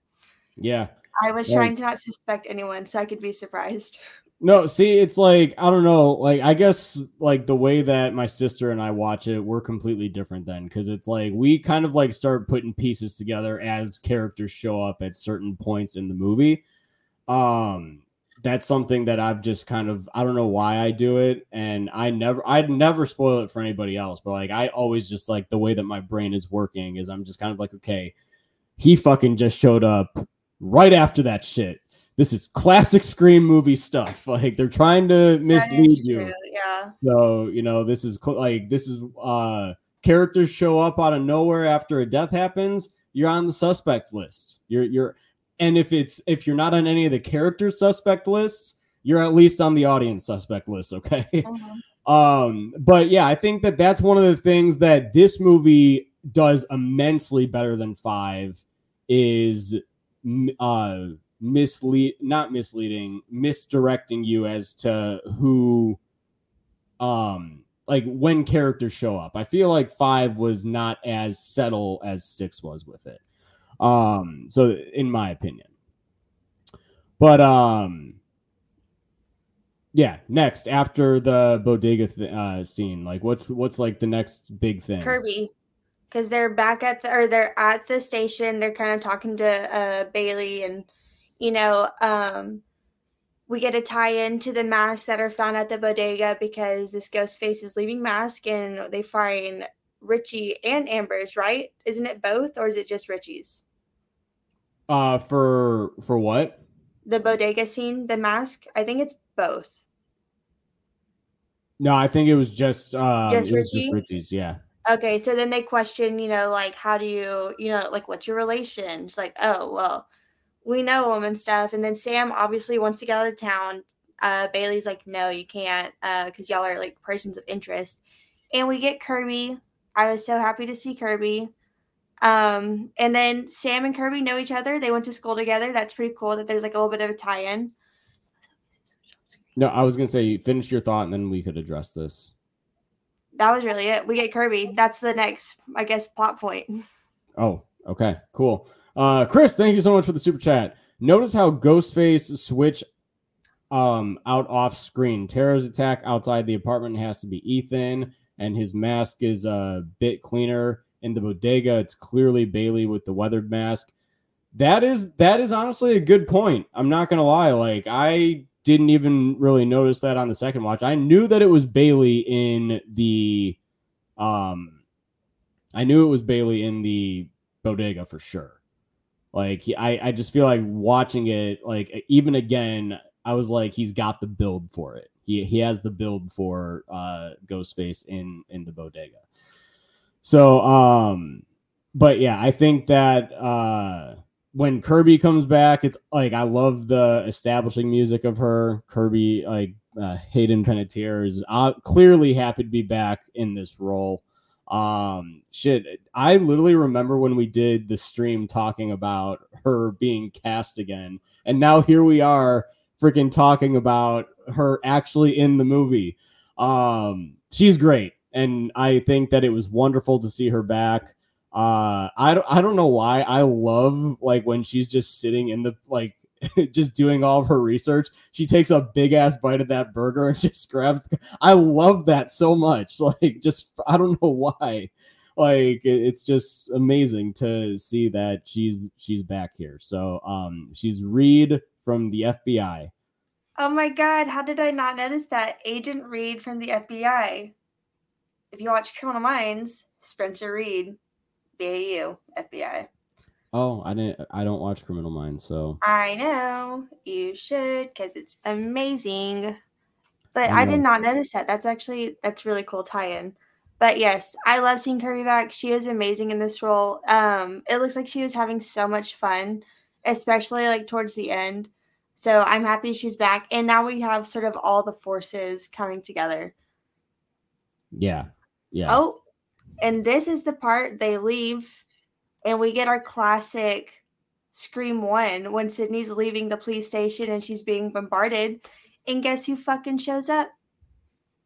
Yeah. I was trying to not suspect anyone so I could be surprised. No, see, it's like, I don't know. Like, I guess like the way that my sister and I watch it, we're completely different then. Cause it's like, we kind of like start putting pieces together as characters show up at certain points in the movie. That's something that I've just kind of, I don't know why I do it, and I'd never spoil it for anybody else, but like I always just like the way that my brain is working is I'm just kind of like, okay, he fucking just showed up right after that shit. This is classic Scream movie stuff. Like they're trying to mislead you. Yeah. So, you know, this is characters show up out of nowhere after a death happens. You're on the suspect list. And if you're not on any of the character suspect lists, you're at least on the audience suspect list, okay? Mm-hmm. But yeah, I think that that's one of the things that this movie does immensely better than 5 is misdirecting you as to who, like when characters show up. I feel like 5 was not as subtle as 6 was with it. So in my opinion, but, yeah, next after the bodega scene, like what's like the next big thing? Kirby. Cause they're back they're at the station. They're kind of talking to, Bailey, and, you know, we get a tie-in to the masks that are found at the bodega because this ghost face is leaving mask and they find Richie and Amber's, right? Isn't it both or is it just Richie's? For what? The bodega scene, the mask. I think it's both. No, I think it was just Richie's, yeah. Okay, so then they question, how do you, what's your relation? It's like, oh, well, we know him and stuff. And then Sam obviously wants to get out of town. Bailey's like, no, you can't because y'all are, persons of interest. And we get Kirby. I was so happy to see Kirby. And then Sam and Kirby know each other. They went to school together. That's pretty cool that there's, a little bit of a tie-in. No, I was going to say, finish your thought, and then we could address this. That was really it. We get Kirby. That's the next, plot point. Oh, okay. Cool. Chris, thank you so much for the super chat. Notice how Ghostface switch out off screen. Tara's attack outside the apartment has to be Ethan, and his mask is a bit cleaner. In the bodega, it's clearly Bailey with the weathered mask. That is honestly a good point. I'm not going to lie. I didn't even really notice that on the second watch. I knew that it was Bailey in the bodega for sure. I just feel like watching it, even again, I was like, he's got the build for it. He has the build for Ghostface in the bodega. So, but yeah, I think that when Kirby comes back, it's I love the establishing music of her. Kirby, Hayden Panettiere is clearly happy to be back in this role. I literally remember when we did the stream talking about her being cast again, and now here we are freaking talking about her actually in the movie. She's great, and I think that it was wonderful to see her back. I don't know why I love when she's just sitting in the just doing all of her research. She takes a big ass bite of that burger and just grabs. I love that so much. I don't know why. It's just amazing to see that she's back here. So, she's Reid from the FBI. Oh my God. How did I not notice that? Agent Reid from the FBI. If you watch Criminal Minds, Spencer Reid, BAU, FBI. Oh, I don't watch Criminal Minds, so. I know. You should, because it's amazing. But I did not notice that. That's really cool tie-in. But yes, I love seeing Kirby back. She is amazing in this role. It looks like she was having so much fun, especially towards the end. So I'm happy she's back. And now we have sort of all the forces coming together. Yeah. Yeah. Oh, and this is the part they leave. And we get our classic Scream 1 when Sidney's leaving the police station and she's being bombarded. And guess who fucking shows up?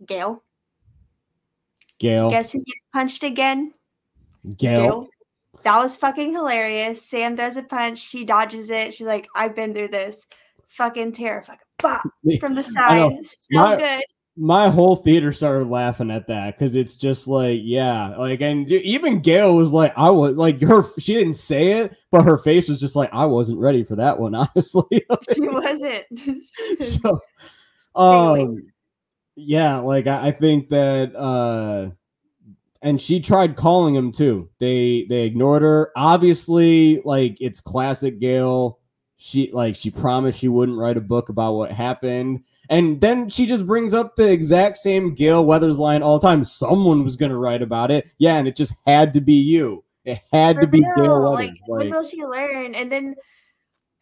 Gale. Guess who gets punched again? Gale. That was fucking hilarious. Sam throws a punch. She dodges it. She's like, I've been through this. Fucking Tara. Fucking bop from the side. So good. My whole theater started laughing at that because it's just and even Gale was I was she didn't say it, but her face was just I wasn't ready for that one, honestly. She wasn't. So, I think that, and she tried calling him too. They ignored her. Obviously, it's classic Gale. She promised she wouldn't write a book about what happened. And then she just brings up the exact same Gale Weathers line all the time. Someone was going to write about it. Yeah, and it just had to be you. It had to be Gale Weathers. What will she learn? And then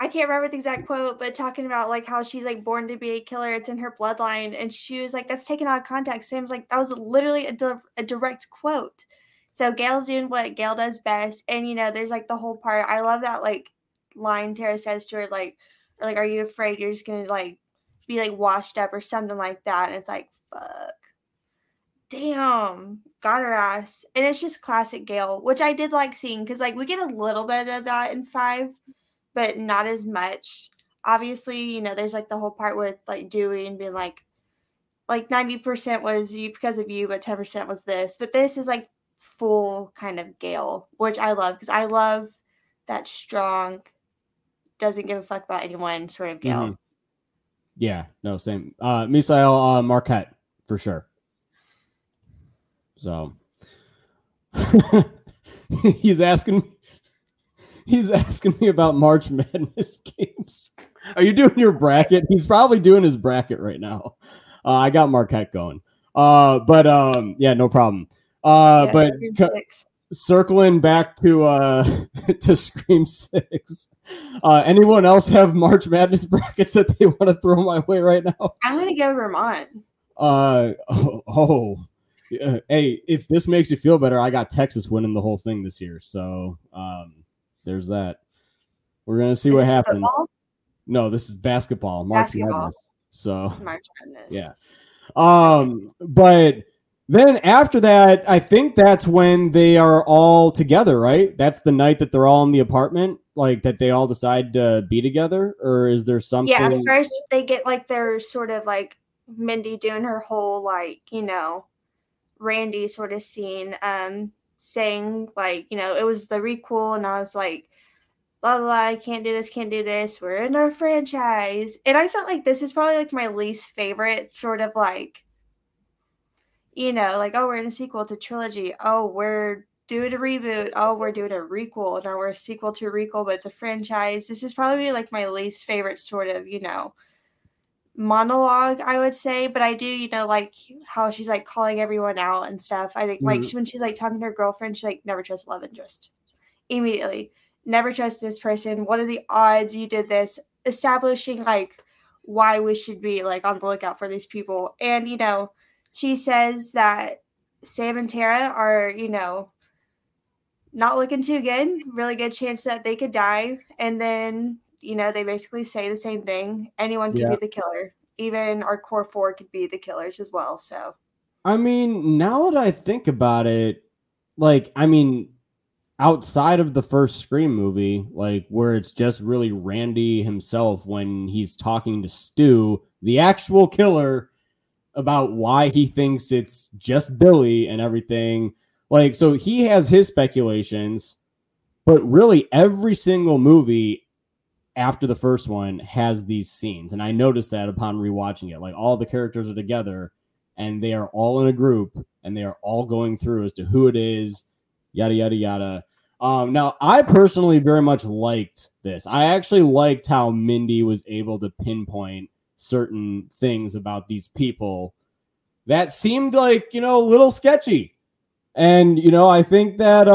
I can't remember the exact quote, but talking about how she's born to be a killer. It's in her bloodline. And she was like, that's taken out of context. Sam's like, that was literally a direct quote. So Gale's doing what Gale does best. And, there's the whole part. I love that line Tara says to her, are you afraid you're just going to be washed up or something like that, and it's fuck, damn, got her ass. And it's just classic Gale, which I did seeing because we get a little bit of that in 5, but not as much. Obviously, there's the whole part with Dewey and being 90% was you because of you, but 10% was this. But this is full kind of Gale, which I love because I love that strong, doesn't give a fuck about anyone sort of Gale. Mm-hmm. Yeah, no, same. Misael Marquette, for sure. So he's asking me about March Madness games. Are you doing your bracket? He's probably doing his bracket right now. I got Marquette going. But yeah, no problem. But circling back to Scream 6. Anyone else have March Madness brackets that they want to throw my way right now? I'm gonna go Vermont. Yeah. Hey, if this makes you feel better, I got Texas winning the whole thing this year. So there's that. We're gonna see what happens. Football? No, this is basketball. March Madness. So March Madness. Yeah. But then after that, I think that's when they are all together, right? That's the night that they're all in the apartment, like that they all decide to be together, or is there something? Yeah, at first they get like their sort of like Mindy doing her whole like, you know, Randy sort of scene, saying like, you know, it was the requel and I was like, blah, blah, blah, I can't do this, we're in our franchise. And I felt like this is probably like my least favorite sort of like, you know, like, oh, we're in a sequel to trilogy. Oh, we're doing a reboot. Oh, we're doing a requel. Now we're a sequel to a requel, but it's a franchise. This is probably like my least favorite sort of, you know, monologue, I would say. But I do, you know, like how she's like calling everyone out and stuff. I think like when she's like talking to her girlfriend, she's like, never trust love interest. Immediately. Never trust this person. What are the odds you did this? Establishing like why we should be like on the lookout for these people. And, you know, she says that Sam and Tara are, you know, not looking too good. Really good chance that they could die. And then, you know, they basically say the same thing. Anyone could be the killer. Even our core four could be the killers as well. So, I mean, now that I think about it, like, I mean, outside of the first Scream movie, like where it's just really Randy himself when he's talking to Stu, the actual killer, about why he thinks it's just Billy and everything. Like, so he has his speculations, but really every single movie after the first one has these scenes. And I noticed that upon rewatching it, like all the characters are together and they are all in a group and they are all going through as to who it is, yada, yada, yada. Now I personally very much liked this. I actually liked how Mindy was able to pinpoint certain things about these people that seemed like, you know, a little sketchy. And, you know, I think that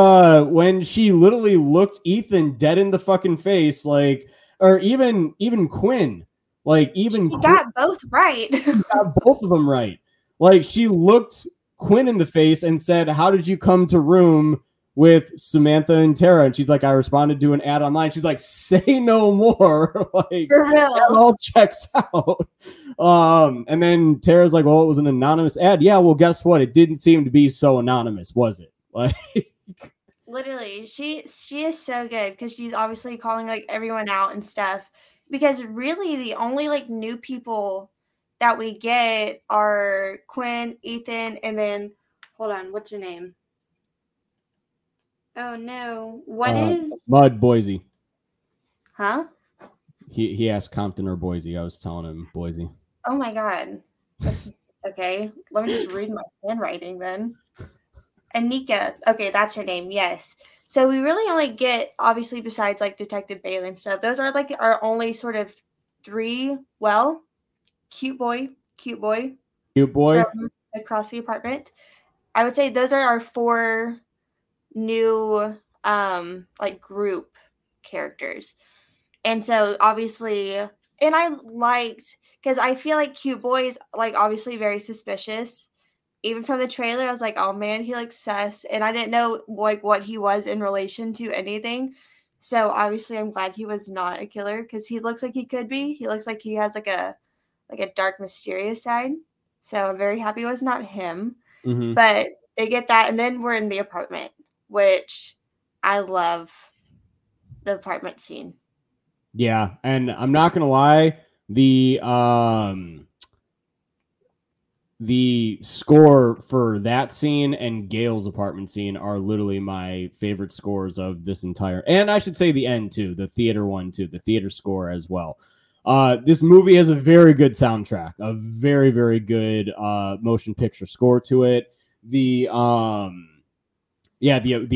when she literally looked Ethan dead in the fucking face, like, or even Quinn, like, even she got both right. She got both of them right. Like, she looked Quinn in the face and said, how did you come to room with Samantha and Tara? And she's like, I responded to an ad online. She's like, say no more. Like, that all checks out. And then Tara's like, well, it was an anonymous ad. Yeah, well, guess what? It didn't seem to be so anonymous, was it? Like, literally, she is so good because she's obviously calling like everyone out and stuff. Because really the only like new people that we get are Quinn, Ethan, and then hold on, what's your name? Oh no! What is Mud Boise? Huh? He asked Compton or Boise. I was telling him Boise. Oh my god. Okay, let me just read my handwriting then. Anika. Okay, that's her name. Yes. So we really only get, obviously, besides like Detective Bailey and stuff. Those are like our only sort of three. Well, cute boy across the apartment. I would say those are our four new like group characters. And so obviously, and I liked, because I feel like Cute Boy is like obviously very suspicious. Even from the trailer, I was like, oh man, he looks sus. And I didn't know like what he was in relation to anything. So obviously I'm glad he was not a killer, because he looks like he could be. He looks like he has like a dark, mysterious side. So I'm very happy it was not him. Mm-hmm. But they get that, and then we're in the apartment, which I love the apartment scene. Yeah, and I'm not going to lie, the score for that scene and Gale's apartment scene are literally my favorite scores of this entire, and I should say the end too, the theater one too, the theater score as well. This movie has a very good soundtrack, a very, very good motion picture score to it. The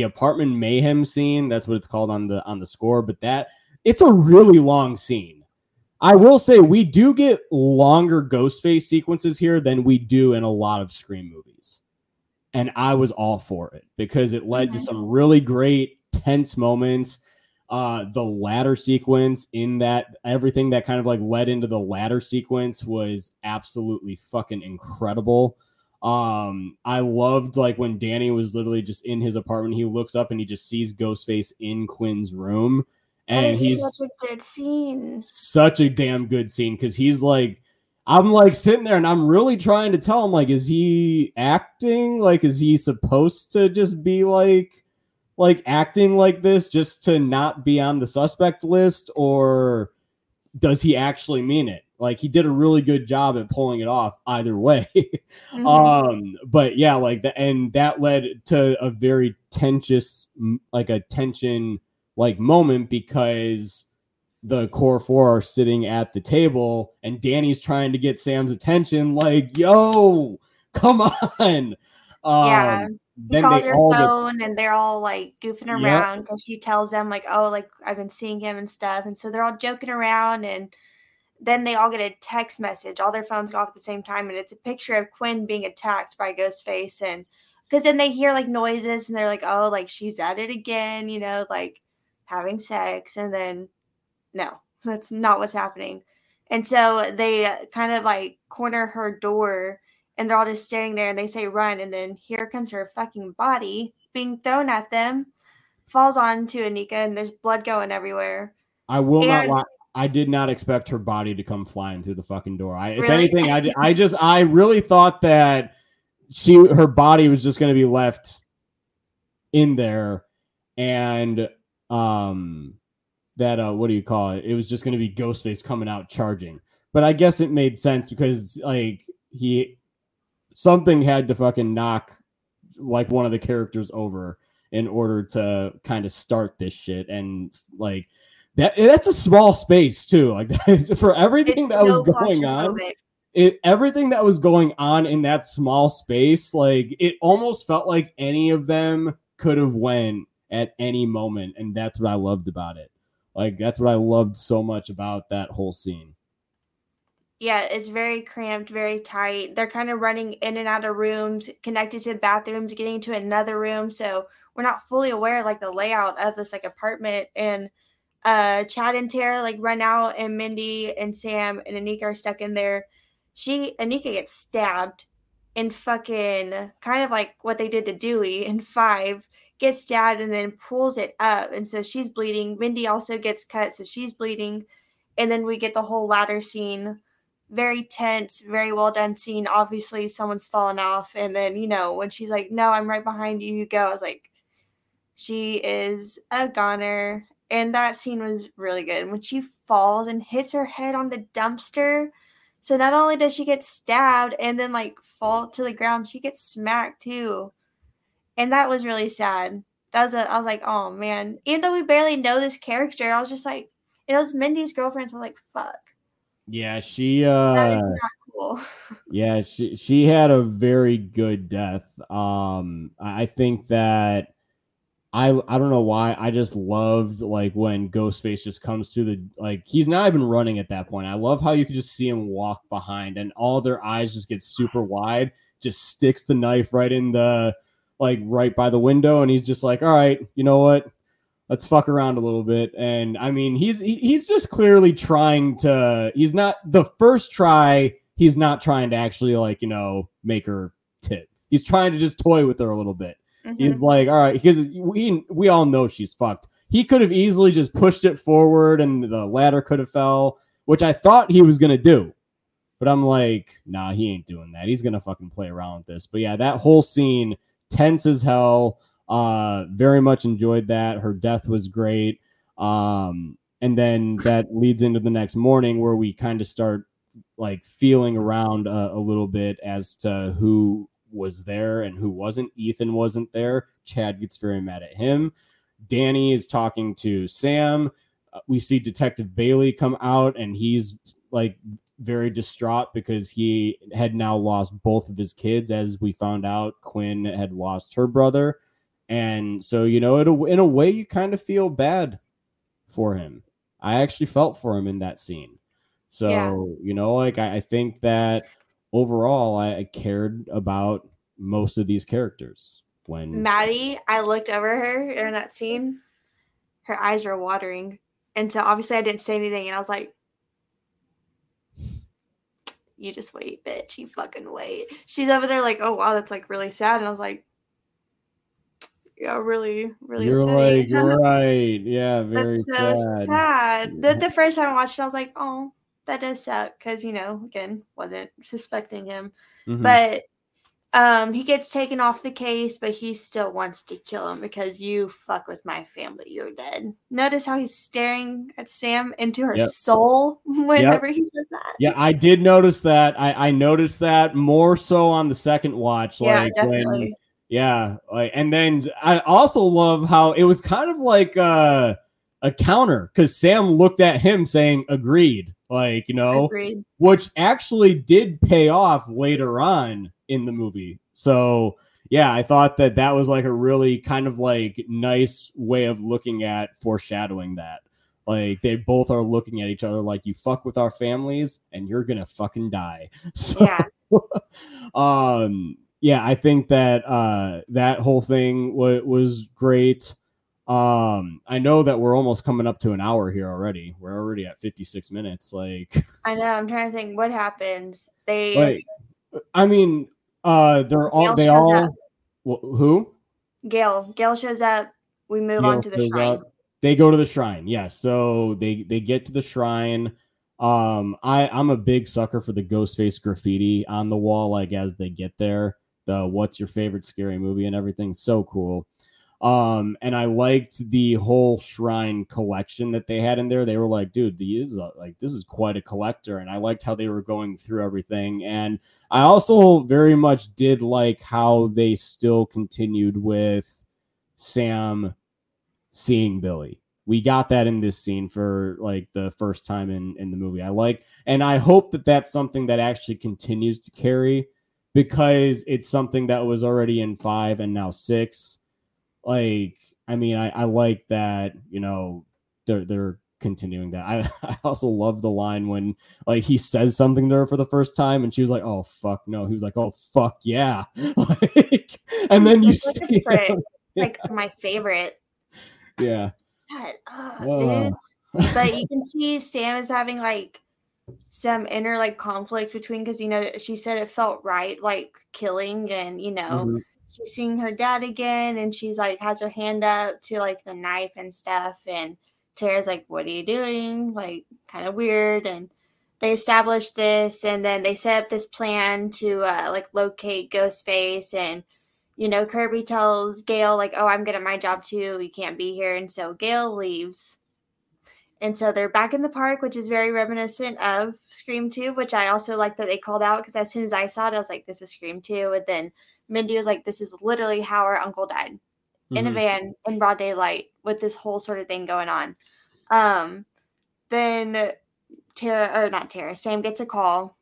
apartment mayhem scene, that's what it's called on the score, but that it's a really long scene. I will say we do get longer Ghostface sequences here than we do in a lot of Scream movies. And I was all for it because it led to some really great tense moments. The ladder sequence in that, everything that kind of like led into the ladder sequence was absolutely fucking incredible. I loved like when Danny was literally just in his apartment, he looks up and he just sees Ghostface in Quinn's room. And he's such a good scene. Such a damn good scene. Cause he's like, I'm like sitting there and I'm really trying to tell him, like, is he acting? Like, is he supposed to just be like acting like this just to not be on the suspect list, or does he actually mean it? Like, he did a really good job at pulling it off either way. Mm-hmm. But yeah, like the, and that led to a very tension moment because the core four are sitting at the table and Danny's trying to get Sam's attention. Like, yo, come on. He calls her phone and they're all like goofing around because she tells them like, oh, like I've been seeing him and stuff. And so they're all joking around and then they all get a text message. All their phones go off at the same time. And it's a picture of Quinn being attacked by Ghostface. And because then they hear like noises and they're like, oh, like she's at it again, you know, like having sex. And then no, that's not what's happening. And so they kind of like corner her door. And they're all just standing there and they say run. And then here comes her fucking body being thrown at them, falls onto Anika, and there's blood going everywhere. I will not lie. I did not expect her body to come flying through the fucking door. If anything, I really thought that her body was just going to be left in there. And it was just going to be Ghostface coming out charging. But I guess it made sense because like something had to fucking knock like one of the characters over in order to kind of start this shit. And like that's a small space too. Like for everything that was going on, everything that was going on in that small space, like it almost felt like any of them could have went at any moment. And that's what I loved about it. Like that's what I loved so much about that whole scene. Yeah, it's very cramped, very tight. They're kind of running in and out of rooms, connected to bathrooms, getting to another room. So we're not fully aware of, like, the layout of this, like, apartment. And Chad and Tara, like, run out, and Mindy and Sam and Anika are stuck in there. Anika gets stabbed in fucking kind of like what they did to Dewey in 5, gets stabbed and then pulls it up. And so she's bleeding. Mindy also gets cut, so she's bleeding. And then we get the whole ladder scene. Very tense, very well done scene. Obviously, someone's fallen off. And then, you know, when she's like, no, I'm right behind you, you go. I was like, she is a goner. And that scene was really good. When she falls and hits her head on the dumpster. So not only does she get stabbed and then like fall to the ground, she gets smacked too. And that was really sad. I was like, oh man. Even though we barely know this character, I was just like, it was Mindy's girlfriend. So I was like, fuck. Yeah, she that is not cool. Yeah, she had a very good death. I think that I don't know why, I just loved like when Ghostface just comes to the, like, he's not even running at that point. I love how you could just see him walk behind and all their eyes just get super wide, just sticks the knife right in the, like, right by the window, and he's just like, all right, you know what? Let's fuck around a little bit. And I mean, he's just clearly trying to, he's not the first try. He's not trying to actually, like, you know, make her tit. He's trying to just toy with her a little bit. Mm-hmm. He's like, all right, because we all know she's fucked. He could have easily just pushed it forward and the ladder could have fell, which I thought he was going to do, but I'm like, nah, he ain't doing that. He's going to fucking play around with this. But yeah, that whole scene, tense as hell. Very much enjoyed that. Her death was great. And then that leads into the next morning where we kind of start like feeling around a little bit as to who was there and who wasn't. Ethan wasn't there. Chad gets very mad at him. Danny is talking to Sam. We see Detective Bailey come out, and he's like very distraught because he had now lost both of his kids. As we found out, Quinn had lost her brother. And so, you know, in a way, you kind of feel bad for him. I actually felt for him in that scene. So, you know, like I think that overall, I cared about most of these characters. When Maddie, I looked over her in that scene, her eyes were watering. And so obviously I didn't say anything, and I was like, you just wait, bitch. You fucking wait. She's over there like, oh, wow, that's like really sad. And I was like, yeah, really, really you're upsetting. Like, you're right. Yeah, very sad. That's so sad. Yeah. The first time I watched it, I was like, oh, that does suck. Because, you know, again, wasn't suspecting him. Mm-hmm. But he gets taken off the case, but he still wants to kill him because you fuck with my family, you're dead. Notice how he's staring at Sam into her soul whenever he says that. Yeah, I did notice that. I noticed that more so on the second watch. Like, yeah, definitely. And then I also love how it was kind of like a counter, because Sam looked at him saying, agreed. Like, you know, agreed. Which actually did pay off later on in the movie. So yeah, I thought that that was like a really kind of like nice way of looking at foreshadowing that. Like they both are looking at each other like, you fuck with our families and you're gonna fucking die. So, I think that that whole thing was great. I know that we're almost coming up to an hour here already. We're already at 56 minutes. Like, I know. I'm trying to think what happens. They. Like, I mean, Gale shows up. We move on to the shrine. They go to the shrine. Yes. Yeah, so they get to the shrine. I'm a big sucker for the ghost face graffiti on the wall. Like as they get there, the what's your favorite scary movie and everything. So cool. And I liked the whole shrine collection that they had in there. They were like, dude, this is quite a collector. And I liked how they were going through everything. And I also very much did like how they still continued with Sam seeing Billy. We got that in this scene for like the first time in the movie. I like, and I hope that that's something that actually continues to carry, because it's something that was already in 5 and now 6. Like, I mean, I like that, you know, they're continuing that. I also love the line when like he says something to her for the first time and she was like, oh, fuck no. He was like, oh, fuck yeah. Like, and then you see him, like my favorite. Yeah. God, dude. But you can see Sam is having like some inner like conflict between, because, you know, she said it felt right, like killing, and, you know. Mm-hmm. She's seeing her dad again, and she's like has her hand up to like the knife and stuff, and Tara's like, what are you doing? Like, kind of weird. And they established this, and then they set up this plan to like locate Ghostface. And, you know, Kirby tells Gale like, oh, I'm good at my job too, you can't be here. And so Gale leaves, and so they're back in the park, which is very reminiscent of Scream 2, which I also like that they called out, because as soon as I saw it, I was like, this is Scream 2. And then Mindy was like, this is literally how our uncle died, in a van in broad daylight, with this whole sort of thing going on. Then Sam gets a call.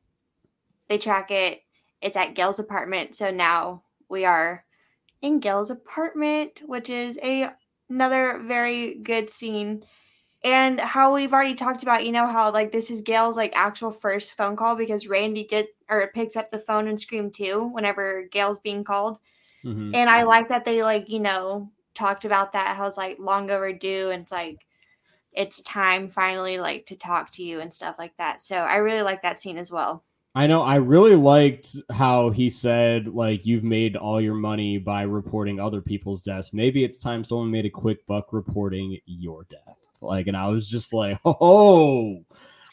They track it. It's at Gail's apartment. So now we are in Gail's apartment, which is another very good scene. And how we've already talked about, you know, how like this is Gail's like actual first phone call, because Randy picks up the phone in Scream 2 whenever Gail's being called. Mm-hmm. And I like that they like, you know, talked about that, how it's like long overdue, and it's like it's time finally like to talk to you and stuff like that. So I really like that scene as well. I know. I really liked how he said, like, you've made all your money by reporting other people's deaths. Maybe it's time someone made a quick buck reporting your death. Like, and I was just like, oh,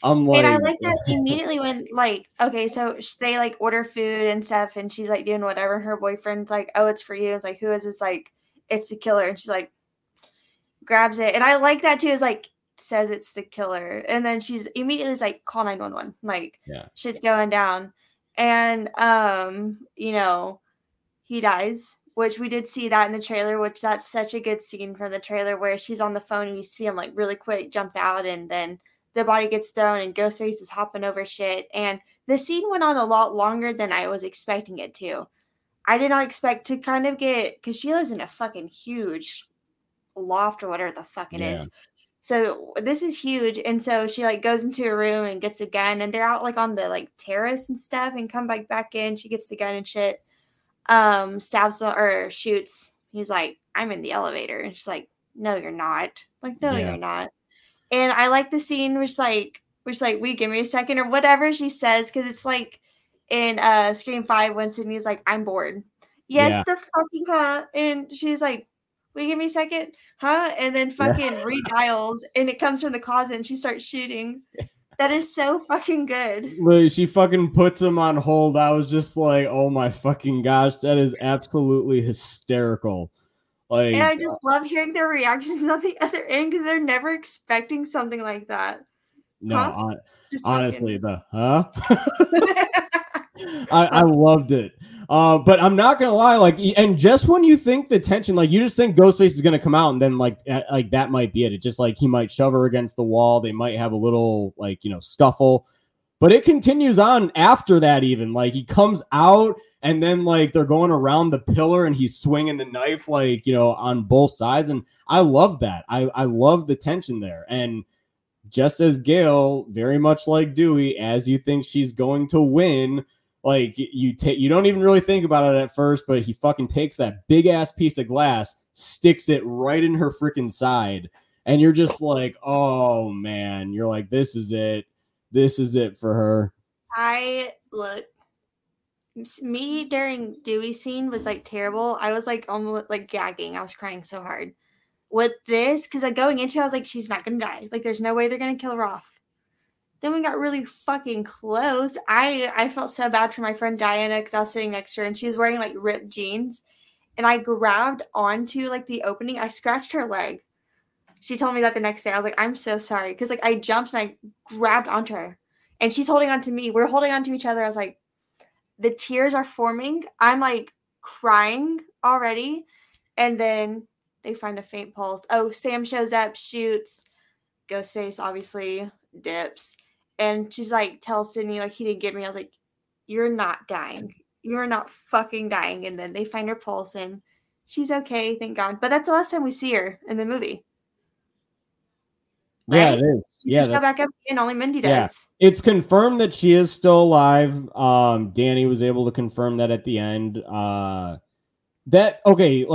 I'm like. And I like that immediately when, like, okay, so they like order food and stuff, and she's like doing whatever. And her boyfriend's like, oh, it's for you. It's like, who is this? Like, it's the killer. And she's like, grabs it. And I like that too. It's like, says it's the killer, and then she's immediately like, call 911, like, yeah, shit's going down. And you know, he dies, Which we did see that in the trailer, which that's such a good scene from the trailer where she's on the phone and you see him like really quick jump out and then the body gets thrown and Ghostface is hopping over shit. And the scene went on a lot longer than I was expecting it to. I did not expect to kind of get, because she lives in a fucking huge loft or whatever the fuck it is. So this is huge. And so she like goes into a room and gets a gun and they're out like on the like terrace and stuff and come back in. She gets the gun and shit. Stabs or shoots. He's like, I'm in the elevator. And she's like, no, you're not. Like, no, you're not. And I like the scene where she's like, will you give me a second or whatever she says? Cause it's like in Scream 5 when Sidney's like, I'm bored. Yes, the fucking huh. And she's like, will you give me a second? Huh? And then fucking redials and it comes from the closet and she starts shooting. That is so fucking good. Look, she fucking puts him on hold. I was just like, oh my fucking gosh, that is absolutely hysterical. Like, and I just love hearing their reactions on the other end because they're never expecting something like that. No, huh? Honestly, the I loved it. But I'm not gonna lie, like, and just when you think the tension, like, you just think Ghostface is gonna come out, and then like that might be it. It just like he might shove her against the wall. They might have a little like scuffle, but it continues on after that. Even like he comes out, and then like they're going around the pillar, and he's swinging the knife like on both sides, and I love that. I love the tension there, and just as Gale, very much like Dewey, as you think she's going to win. Like you don't even really think about it at first, but he fucking takes that big ass piece of glass, sticks it right in her freaking side. And you're just like, oh man, you're like, this is it. This is it for her. Me during Dewey's scene was like terrible. I was like, almost like gagging. I was crying so hard with this. Cause like going into it, I was like, she's not going to die. Like there's no way they're going to kill her off. Then we got really fucking close. I felt so bad for my friend Diana because I was sitting next to her and she was wearing like ripped jeans. And I grabbed onto like the opening. I scratched her leg. She told me that the next day. I was like, I'm so sorry. Because like I jumped and I grabbed onto her. And she's holding on to me. We're holding on to each other. I was like, the tears are forming. I'm like crying already. And then they find a faint pulse. Oh, Sam shows up, shoots. Ghostface obviously dips. And she's like, tell Sydney, like, he didn't get me. I was like, you're not dying. You're not fucking dying. And then they find her pulse and she's okay. Thank God. But that's the last time we see her in the movie. Right? Yeah, it is. She yeah. Go back up and only Mindy does. Yeah. It's confirmed that she is still alive. Danny was able to confirm that at the end. Because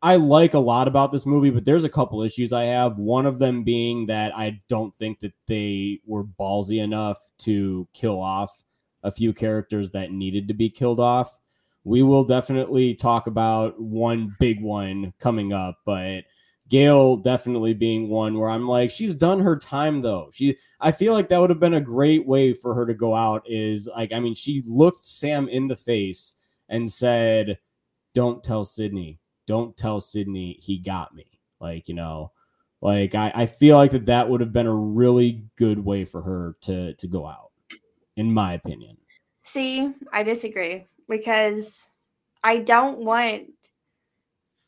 I like a lot about this movie, but there's a couple issues I have. One of them being that I don't think that they were ballsy enough to kill off a few characters that needed to be killed off. We will definitely talk about one big one coming up, but Gale definitely being one where I'm like, she's done her time though. I feel like that would have been a great way for her to go out is like, I mean, she looked Sam in the face and said, don't tell Sidney he got me. Like, like I feel like that would have been a really good way for her to go out, in my opinion. See, I disagree because I don't want,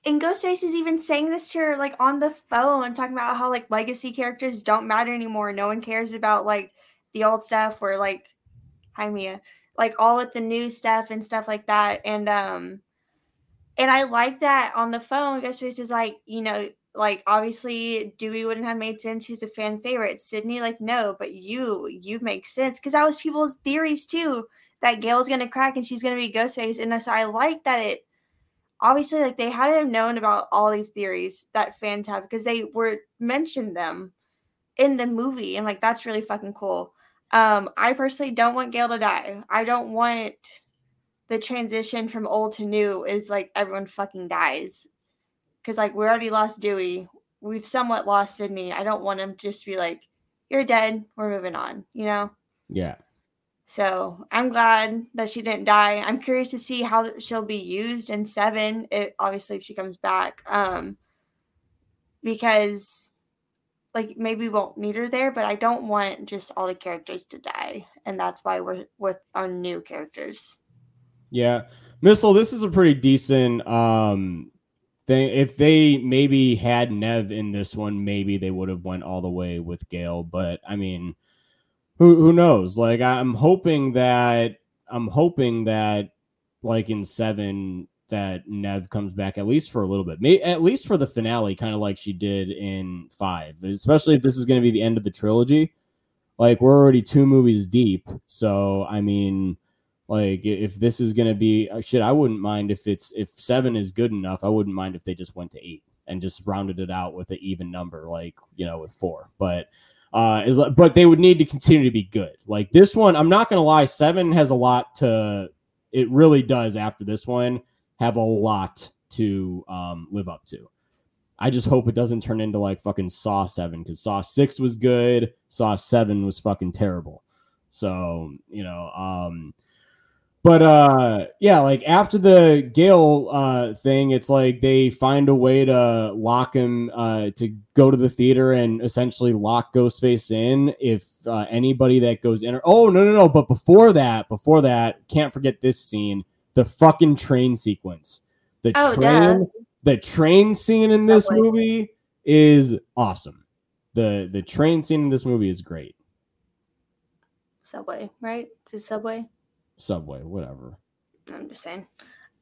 and Ghostface is even saying this to her, like on the phone, talking about how like legacy characters don't matter anymore. No one cares about like the old stuff or like, hi Mia. Like all with the new stuff and stuff like that. And I like that on the phone, Ghostface is like, like obviously Dewey wouldn't have made sense. He's a fan favorite. Sidney, like, no, but you make sense. Cause that was people's theories too, that Gale's going to crack and she's going to be Ghostface. And so I like that it obviously like they hadn't known about all these theories that fans have because they were mentioned them in the movie. And like, that's really fucking cool. I personally don't want Gale to die. I don't want the transition from old to new is like everyone fucking dies. Cause like we already lost Dewey. We've somewhat lost Sidney. I don't want him to just be like, you're dead. We're moving on, Yeah. So I'm glad that she didn't die. I'm curious to see how she'll be used in 7. Obviously if she comes back, because like maybe we won't need her there, but I don't want just all the characters to die. And that's why we're with our new characters. Yeah. Missile, this is a pretty decent thing. If they maybe had Nev in this one, maybe they would have went all the way with Gale. But I mean, who knows? Like, I'm hoping that like in 7 that Nev comes back at least for a little bit, maybe at least for the finale, kind of like she did in 5. Especially if this is going to be the end of the trilogy. Like, we're already 2 movies deep, so I mean. Like, if this is going to be shit, I wouldn't mind if 7 is good enough. I wouldn't mind if they just went to 8 and just rounded it out with an even number, like, you know, with 4. But but they would need to continue to be good. Like this one, I'm not going to lie. 7 has a lot to. It really does. After this one, have a lot to live up to. I just hope it doesn't turn into like fucking Saw 7, because Saw 6 was good. Saw 7 was fucking terrible. So, you know, but yeah, like after the Gale thing, it's like they find a way to lock him to go to the theater and essentially lock Ghostface in. If anybody that goes in, but before that, can't forget this scene: the fucking train sequence. The train scene in this movie is awesome. The train scene in this movie is great. Subway, right? It's a subway. Subway, whatever. I'm just saying.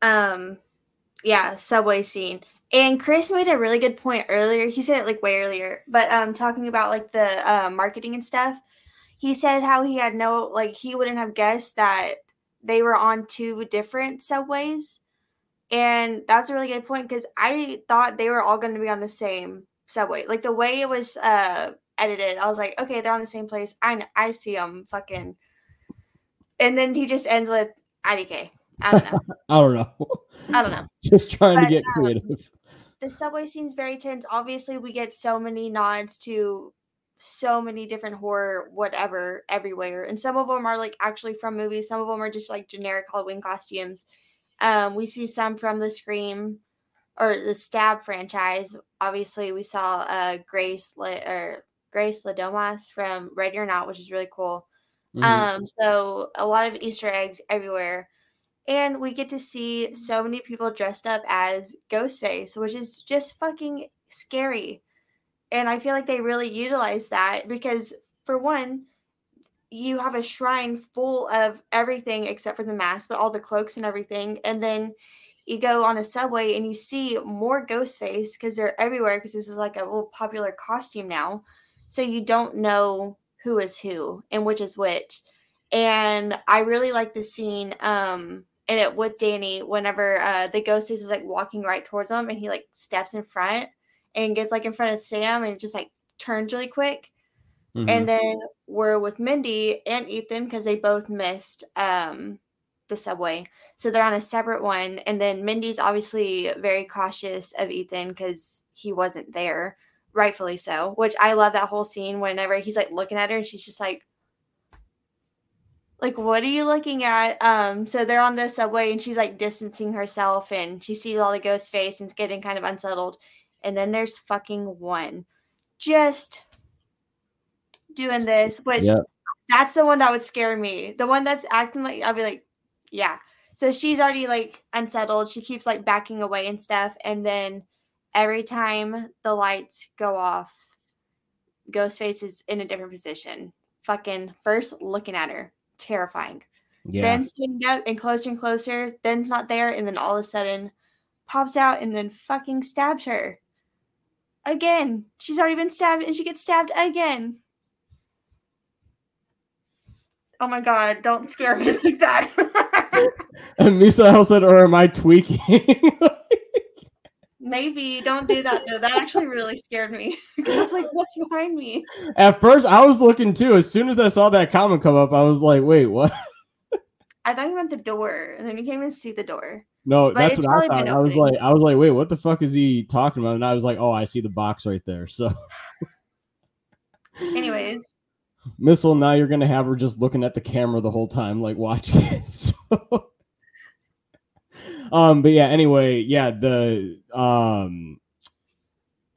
Yeah, subway scene. And Chris made a really good point earlier. He said it like way earlier, but talking about like the marketing and stuff, he said how he had he wouldn't have guessed that they were on 2 different subways. And that's a really good point, because I thought they were all going to be on the same subway. Like the way it was edited, I was like, okay, they're on the same place. I see them fucking. And then he just ends with IDK. I don't know. Just trying to get creative. The subway scene's very tense. Obviously, we get so many nods to so many different horror, whatever, everywhere. And some of them are like actually from movies. Some of them are just like generic Halloween costumes. We see some from the Scream or the Stab franchise. Obviously, we saw Grace Ladomas from Ready or Not, which is really cool. Mm-hmm. So a lot of Easter eggs everywhere, and we get to see so many people dressed up as Ghostface, which is just fucking scary. And I feel like they really utilize that, because for one, you have a shrine full of everything except for the mask, but all the cloaks and everything, and then you go on a subway and you see more Ghostface because they're everywhere, because this is like a little popular costume now, so you don't know who is who and which is which. And I really like the scene in it with Danny whenever the Ghostface is like walking right towards him, and he like steps in front and gets like in front of Sam, and it just like turns really quick. Mm-hmm. And then we're with Mindy and Ethan, because they both missed the subway, so they're on a separate one. And then Mindy's obviously very cautious of Ethan because he wasn't there. Rightfully so, which I love that whole scene whenever he's like looking at her and she's just like, what are you looking at? So they're on the subway and she's like distancing herself, and she sees all the Ghostface and it's getting kind of unsettled. And then there's fucking one just doing this, which that's the one that would scare me. The one that's acting like, I'll be like, yeah. So she's already like unsettled. She keeps like backing away and stuff. And then every time the lights go off, Ghostface is in a different position. Fucking first looking at her. Terrifying. Yeah. Then standing up and closer. Then's not there. And then all of a sudden pops out and then fucking stabs her. Again. She's already been stabbed and she gets stabbed again. Oh my God. Don't scare me like that. And Misa said, or am I tweaking? Maybe don't do that. No, that actually really scared me, because I was like, what's behind me? At first, I was looking too. As soon as I saw that comment come up, I was like, wait, what? I thought you meant the door, and then you can't even see the door. No, but that's what I thought. I was like, wait, what the fuck is he talking about? And I was like, oh, I see the box right there. So, anyways, Missile, now you're gonna have her just looking at the camera the whole time, like watching it. So. But yeah, anyway, yeah, the,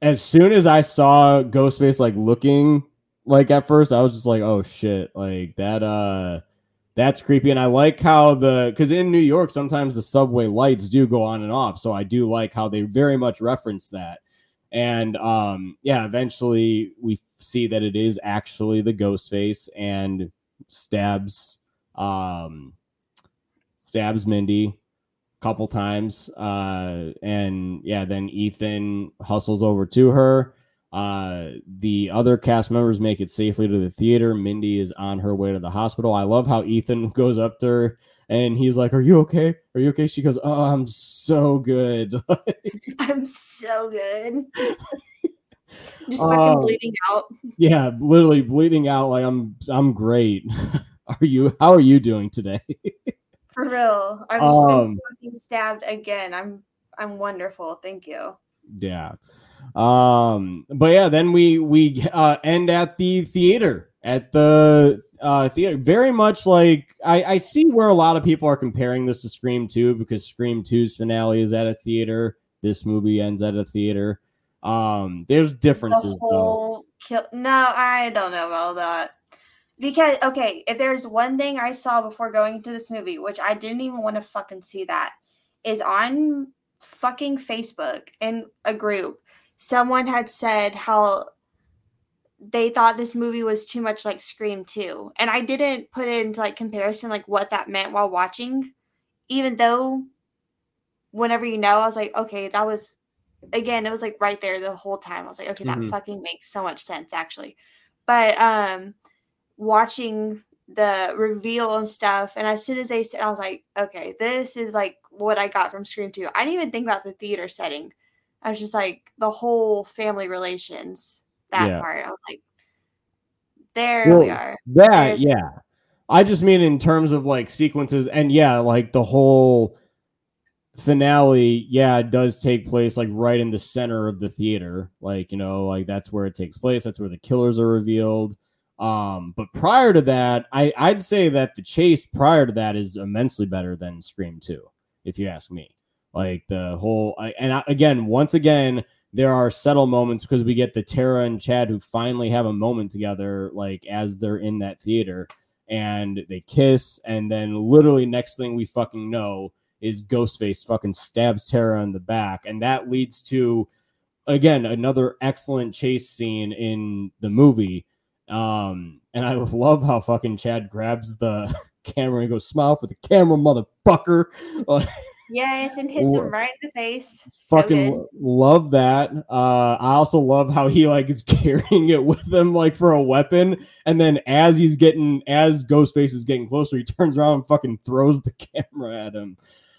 as soon as I saw Ghostface, like looking like at first, I was just like, oh shit. Like that, That's creepy. And I like how because in New York, sometimes the subway lights do go on and off. So I do like how they very much reference that. And eventually we see that it is actually the ghost face and stabs Mindy a couple times. Then Ethan hustles over to her. The other cast members make it safely to the theater. Mindy is on her way to the hospital. I love how Ethan goes up to her and he's like, "Are you okay? Are you okay?" She goes, "Oh, I'm so good. I'm so good." Just fucking bleeding out. Yeah, literally bleeding out. Like, I'm great. How are you doing today? For real. I've just been fucking stabbed again. I'm wonderful. Thank you. Yeah. Then we end at the theater very much like I see where a lot of people are comparing this to Scream 2 because Scream 2's finale is at a theater. This movie ends at a theater. There's differences. No, I don't know about all that because, okay, if there's one thing I saw before going into this movie, which I didn't even want to fucking see that is on fucking Facebook in a group. Someone had said how they thought this movie was too much like Scream 2. And I didn't put it into like comparison, like what that meant while watching, even though whenever, I was like, okay, that was, again, it was like right there the whole time. I was like, okay, that fucking makes so much sense actually. But watching the reveal and stuff. And as soon as they said, I was like, okay, this is like what I got from Scream 2. I didn't even think about the theater setting. I was just like the whole family relations, part. I was like, we are. I just mean in terms of like sequences and like the whole finale. Yeah, it does take place like right in the center of the theater. Like, like that's where it takes place. That's where the killers are revealed. But prior to that, I'd say that the chase prior to that is immensely better than Scream 2, if you ask me. Like the whole, once again, there are subtle moments because we get the Tara and Chad who finally have a moment together, like as they're in that theater and they kiss. And then literally next thing we fucking know is Ghostface fucking stabs Tara in the back. And that leads to, again, another excellent chase scene in the movie. And I love how fucking Chad grabs the camera and goes, "Smile for the camera, motherfucker." Yes, and hits him right in the face. Fucking so love that. I also love how he like is carrying it with him like for a weapon. And then as Ghostface is getting closer, he turns around and fucking throws the camera at him.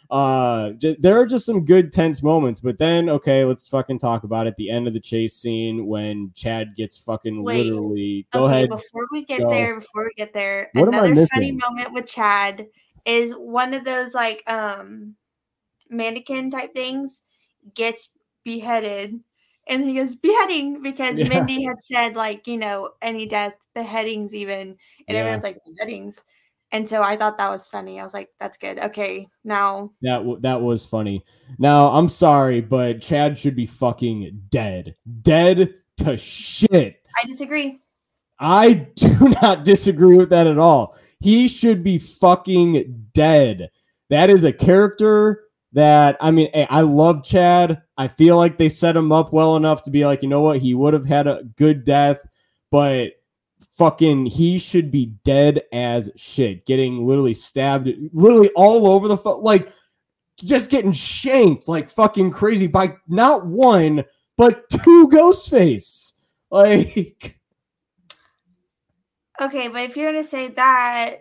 There are just some good tense moments. But then, okay, let's fucking talk about it. The end of the chase scene when Chad gets fucking literally... Go ahead. Before we get there, another funny moment with Chad is one of those like... mannequin type things, gets beheaded, and he goes beheading because Mindy had said like, any death, beheadings even, and everyone's like beheadings, and so I thought that was funny. I was like, that's good. Okay, now that was funny. Now I'm sorry, but Chad should be fucking dead to shit. I disagree. I do not disagree with that at all. He should be fucking dead. That is a character. I love Chad. I feel like they set him up well enough to be like, you know what? He would have had a good death, but fucking he should be dead as shit. Getting literally stabbed, literally all over the like just getting shanked like fucking crazy by not one, but two Ghostface. Like, okay, but if you're going to say that,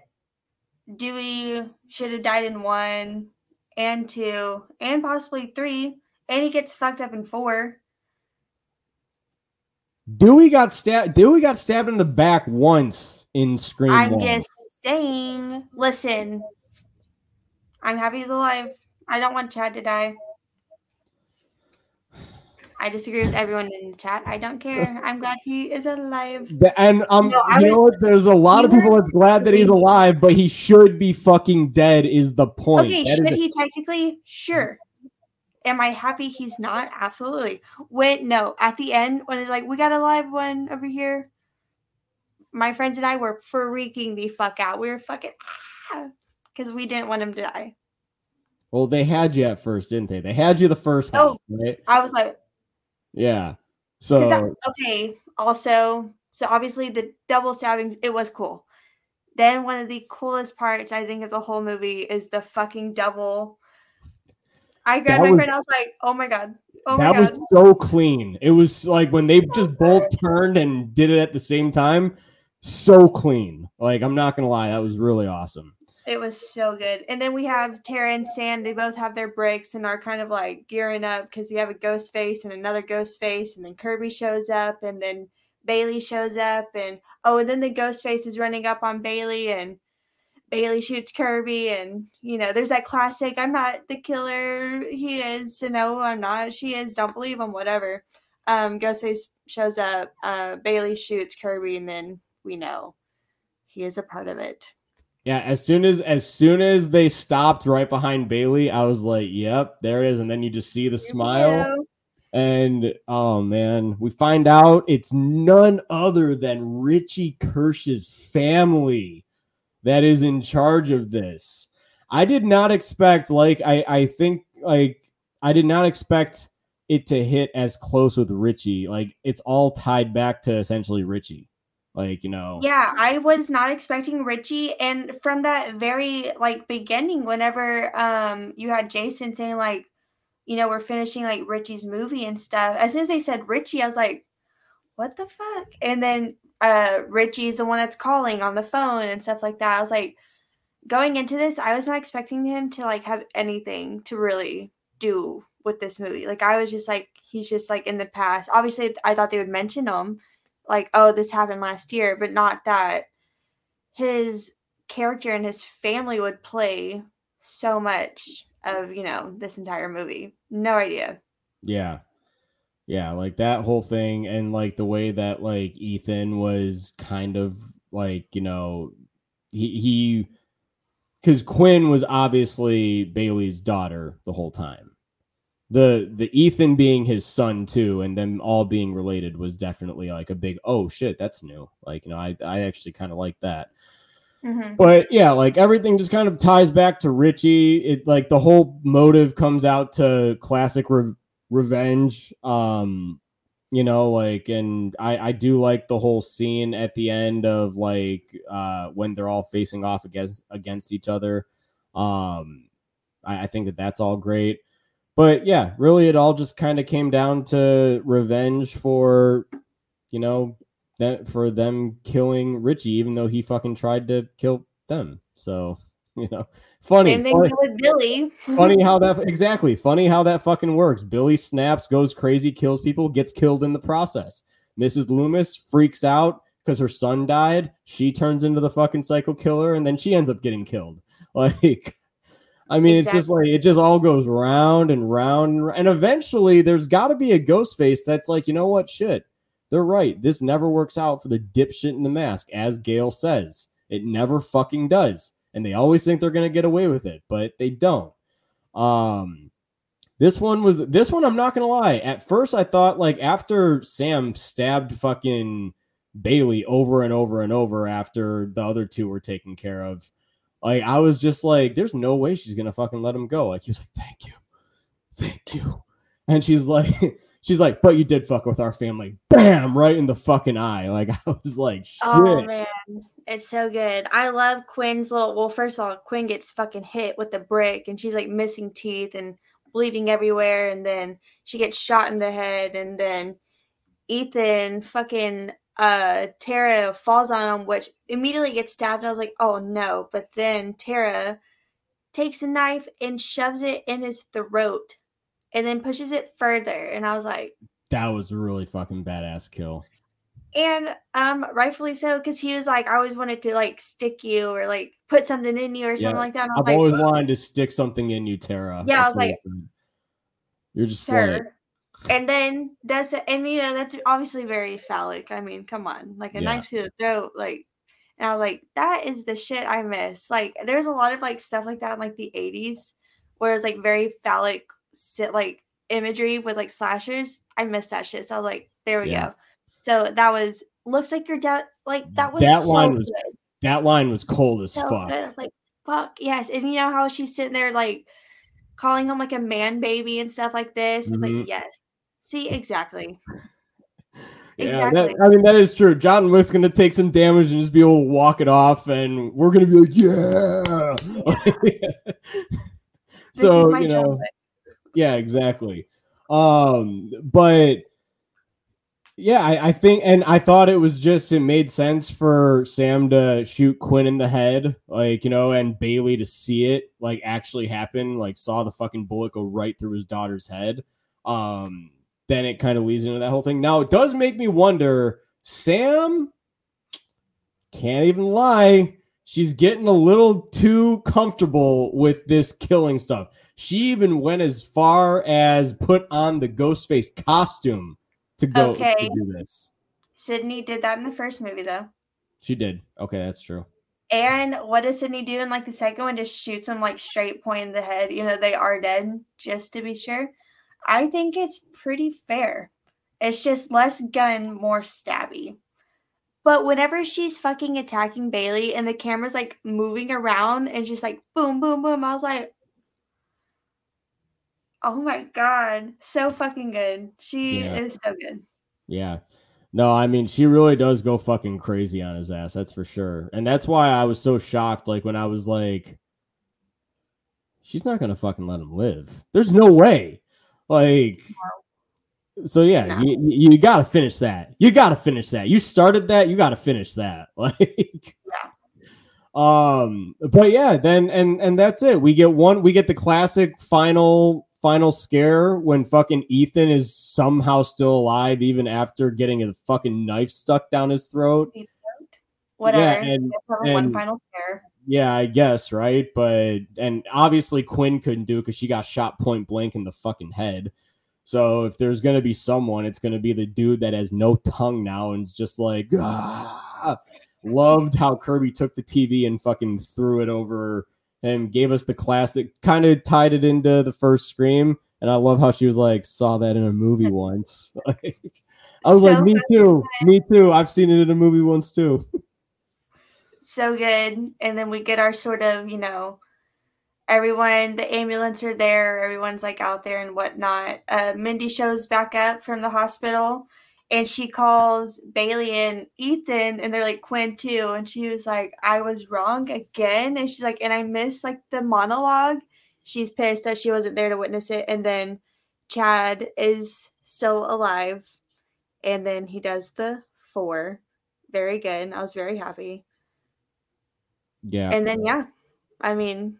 Dewey should have died in 1. And 2, and possibly 3, and he gets fucked up in 4. Dewey got stabbed in the back once in Scream 1. I'm just saying. Listen, I'm happy he's alive. I don't want Chad to die. I disagree with everyone in the chat. I don't care. I'm glad he is alive. And there's a lot of people that's glad that he's alive, but he should be fucking dead is the point. Okay, should he technically? Sure. Am I happy he's not? Absolutely. At the end, when it's like, we got a live one over here, my friends and I were freaking the fuck out. We were fucking yeah, because we didn't want him to die. Well, they had you at first, didn't they? They had you the first time, right? I was like, yeah. So okay. Also, so obviously the double stabbings, it was cool. Then one of the coolest parts, I think, of the whole movie is the fucking double. I grabbed my friend. I was like, oh my God. Oh my God. That was so clean. It was like when they just both turned and did it at the same time. So clean. Like, I'm not going to lie. That was really awesome. It was so good. And then we have Tara and Sam. They both have their breaks and are kind of like gearing up because you have a ghost face and another ghost face. And then Kirby shows up and then Bailey shows up. And then the ghost face is running up on Bailey and Bailey shoots Kirby. And, you know, there's that classic, I'm not the killer. He is. You know, I'm not. She is. Don't believe him. Whatever. Ghostface shows up. Bailey shoots Kirby. And then we know he is a part of it. Yeah, as soon as they stopped right behind Bailey, I was like, "Yep, there it is." And then you just see the smile, and oh man, we find out it's none other than Richie Kirsch's family that is in charge of this. I did not expect, I did not expect it to hit as close with Richie. Like, it's all tied back to essentially Richie. Like, you know. Yeah, I was not expecting Richie. And from that very, beginning, whenever you had Jason saying, we're finishing, Richie's movie and stuff. As soon as they said Richie, I was like, what the fuck? And then Richie's the one that's calling on the phone and stuff like that. I was like, going into this, I was not expecting him to, have anything to really do with this movie. I was just he's just, in the past. Obviously, I thought they would mention him. This happened last year, but not that his character and his family would play so much of, this entire movie. No idea. Yeah. Yeah. That whole thing. And the way that Ethan was kind of he because Quinn was obviously Bailey's daughter the whole time. The Ethan being his son too, and them all being related was definitely a big, oh shit, that's new. I actually kind of like that. Mm-hmm. But yeah, everything just kind of ties back to Richie. It the whole motive comes out to classic revenge. And I do like the whole scene at the end of when they're all facing off against each other. I think that's all great. But yeah, really, it all just kind of came down to revenge for, for them killing Richie, even though he fucking tried to kill them. So, funny. Same thing with Billy. Funny how that fucking works. Billy snaps, goes crazy, kills people, gets killed in the process. Mrs. Loomis freaks out because her son died. She turns into the fucking psycho killer, and then she ends up getting killed. Exactly. It's just it just all goes round and round. And eventually there's got to be a ghost face that's you know what? Shit, they're right. This never works out for the dipshit in the mask. As Gale says, it never fucking does. And they always think they're going to get away with it, but they don't. This one, I'm not going to lie. At first I thought after Sam stabbed fucking Bailey over and over and over after the other two were taken care of, I was just there's no way she's going to fucking let him go. He was thank you. And she's like, but you did fuck with our family. Bam, right in the fucking eye. I was like, shit. Oh, man. It's so good. I love Quinn's first of all, Quinn gets fucking hit with the brick and she's missing teeth and bleeding everywhere. And then she gets shot in the head. And then Ethan fucking... Tara falls on him, which immediately gets stabbed, and I was like, oh no. But then Tara takes a knife and shoves it in his throat and then pushes it further, and I was like, that was a really fucking badass kill. And rightfully so, because he was I always wanted to stick you or put something in you or something like that. I've always wanted to stick something in you, Tara. Yeah, that's you're just And then that's obviously very phallic. Come on, a knife to the throat. And I was like, that is the shit I miss. There's a lot of stuff like that in the 80s, where it's very phallic imagery with slashers. I miss that shit. So I was like, there we go. So that was looks like you're down. That was that line was cold as fuck. fuck yes. And you know how she's sitting there like calling him like a man baby and stuff like this. Mm-hmm. Like, yes. See, exactly. Yeah, exactly. That, I mean, that is true. John Wick's going to take some damage and just be able to walk it off, and we're going to be like, yeah. So, you know, childhood. Yeah, exactly. But yeah, I think, and I thought it was just, it made sense for Sam to shoot Quinn in the head, like, you know, and Bailey to see it like actually happen, like saw the fucking bullet go right through his daughter's head. Then it kind of leads into that whole thing. Now, it does make me wonder, Sam, can't even lie, she's getting a little too comfortable with this killing stuff. She even went as far as put on the Ghostface costume to go to do this. Sidney did that in the first movie, though. She did. Okay, that's true. And what does Sidney do in, like, the second one? Just shoots him, like, straight point in the head. You know, they are dead, just to be sure. I think it's pretty fair. It's just less gun, more stabby. But whenever she's fucking attacking Bailey and the camera's like moving around and just like boom, boom, boom, I was like, oh my God. So fucking good. She is so good. Yeah. No, I mean, she really does go fucking crazy on his ass. That's for sure. And that's why I was so shocked. Like when I was like, she's not going to fucking let him live. There's no way. Like, so yeah, you got to finish that. You got to finish that. You started that. You got to finish that. Like, but yeah, then, and that's it. We get the classic final scare when fucking Ethan is somehow still alive, even after getting a fucking knife stuck down his throat. Whatever. Yeah, and one final scare. Yeah, I guess, right? But, and obviously Quinn couldn't do it because she got shot point blank in the fucking head. So if there's going to be someone, it's going to be the dude that has no tongue now and is just like, ah! Loved how Kirby took the TV and fucking threw it over and gave us the classic, kind of tied it into the first Scream. And I love how she was like, saw that in a movie once. Like, I was so like, me too. I've seen it in a movie once too. So good. And then we get our sort of, you know, everyone, the ambulance are there, everyone's like out there and whatnot. Mindy shows back up from the hospital and she calls Bailey and Ethan and they're like, Quinn too. And she was like, I was wrong again. And she's like, and I missed like the monologue. She's pissed that she wasn't there to witness it. And then Chad is still alive. And then he does the 4. Very good. I was very happy. Yeah. And then, yeah, I mean,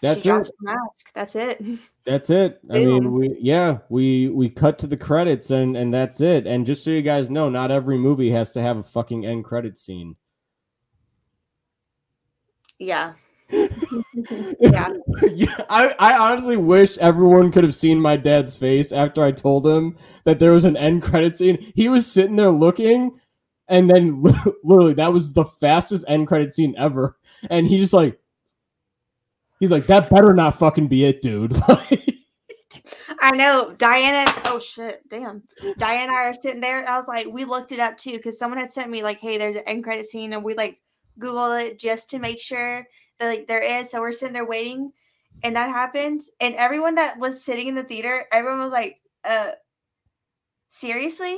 that's it. That's it. I mean, we cut to the credits and that's it. And just so you guys know, not every movie has to have a fucking end credit scene. Yeah. Yeah. I honestly wish everyone could have seen my dad's face after I told him that there was an end credit scene. He was sitting there looking. And then literally that was the fastest end credit scene ever. And he just like, he's like, that better not fucking be it, dude. I know. Diana. Oh shit. Damn. Diana and I are sitting there. And I was like, we looked it up too. Cause someone had sent me like, hey, there's an end credit scene. And we like Google it just to make sure that like there is. So we're sitting there waiting and that happens. And everyone that was sitting in the theater, everyone was like, seriously?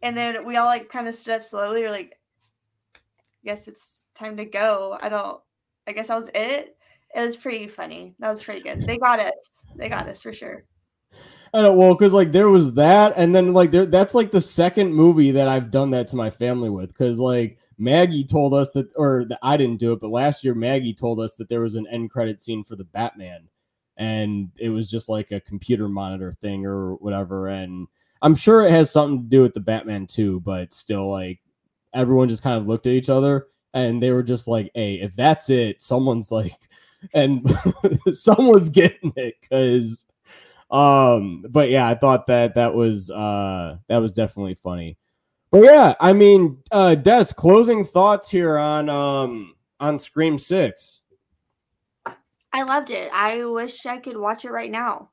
And then we all like kind of stood up slowly. We're like, I guess it's time to go. I guess that was it. It was pretty funny. That was pretty good. They got us for sure. I know. Well, because like there was that. And then like that's like the second movie that I've done that to my family with. Because like Maggie told us that, or that I didn't do it, but last year Maggie told us that there was an end credit scene for the Batman. And it was just like a computer monitor thing or whatever. And I'm sure it has something to do with the Batman too, but still, like, everyone just kind of looked at each other and they were just like, hey, if that's it, someone's like, and someone's getting it. Cause, but yeah, I thought that was definitely funny. But yeah, I mean, Des, closing thoughts here on Scream 6. I loved it. I wish I could watch it right now.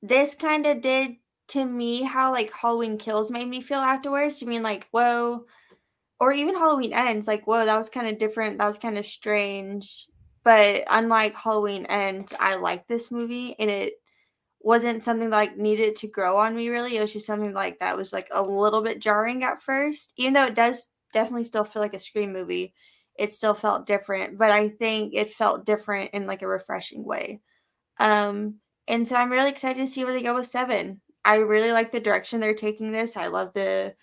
This kind of did to me how like Halloween Kills made me feel afterwards. You mean like, whoa, or even Halloween Ends, like, whoa, that was kind of different. That was kind of strange. But unlike Halloween Ends, I liked this movie, and it wasn't something that, like, needed to grow on me, really. It was just something, like, that was, like, a little bit jarring at first. Even though it does definitely still feel like a Scream movie, it still felt different. But I think it felt different in, like, a refreshing way. And so I'm really excited to see where they go with 7. I really like the direction they're taking this. I love the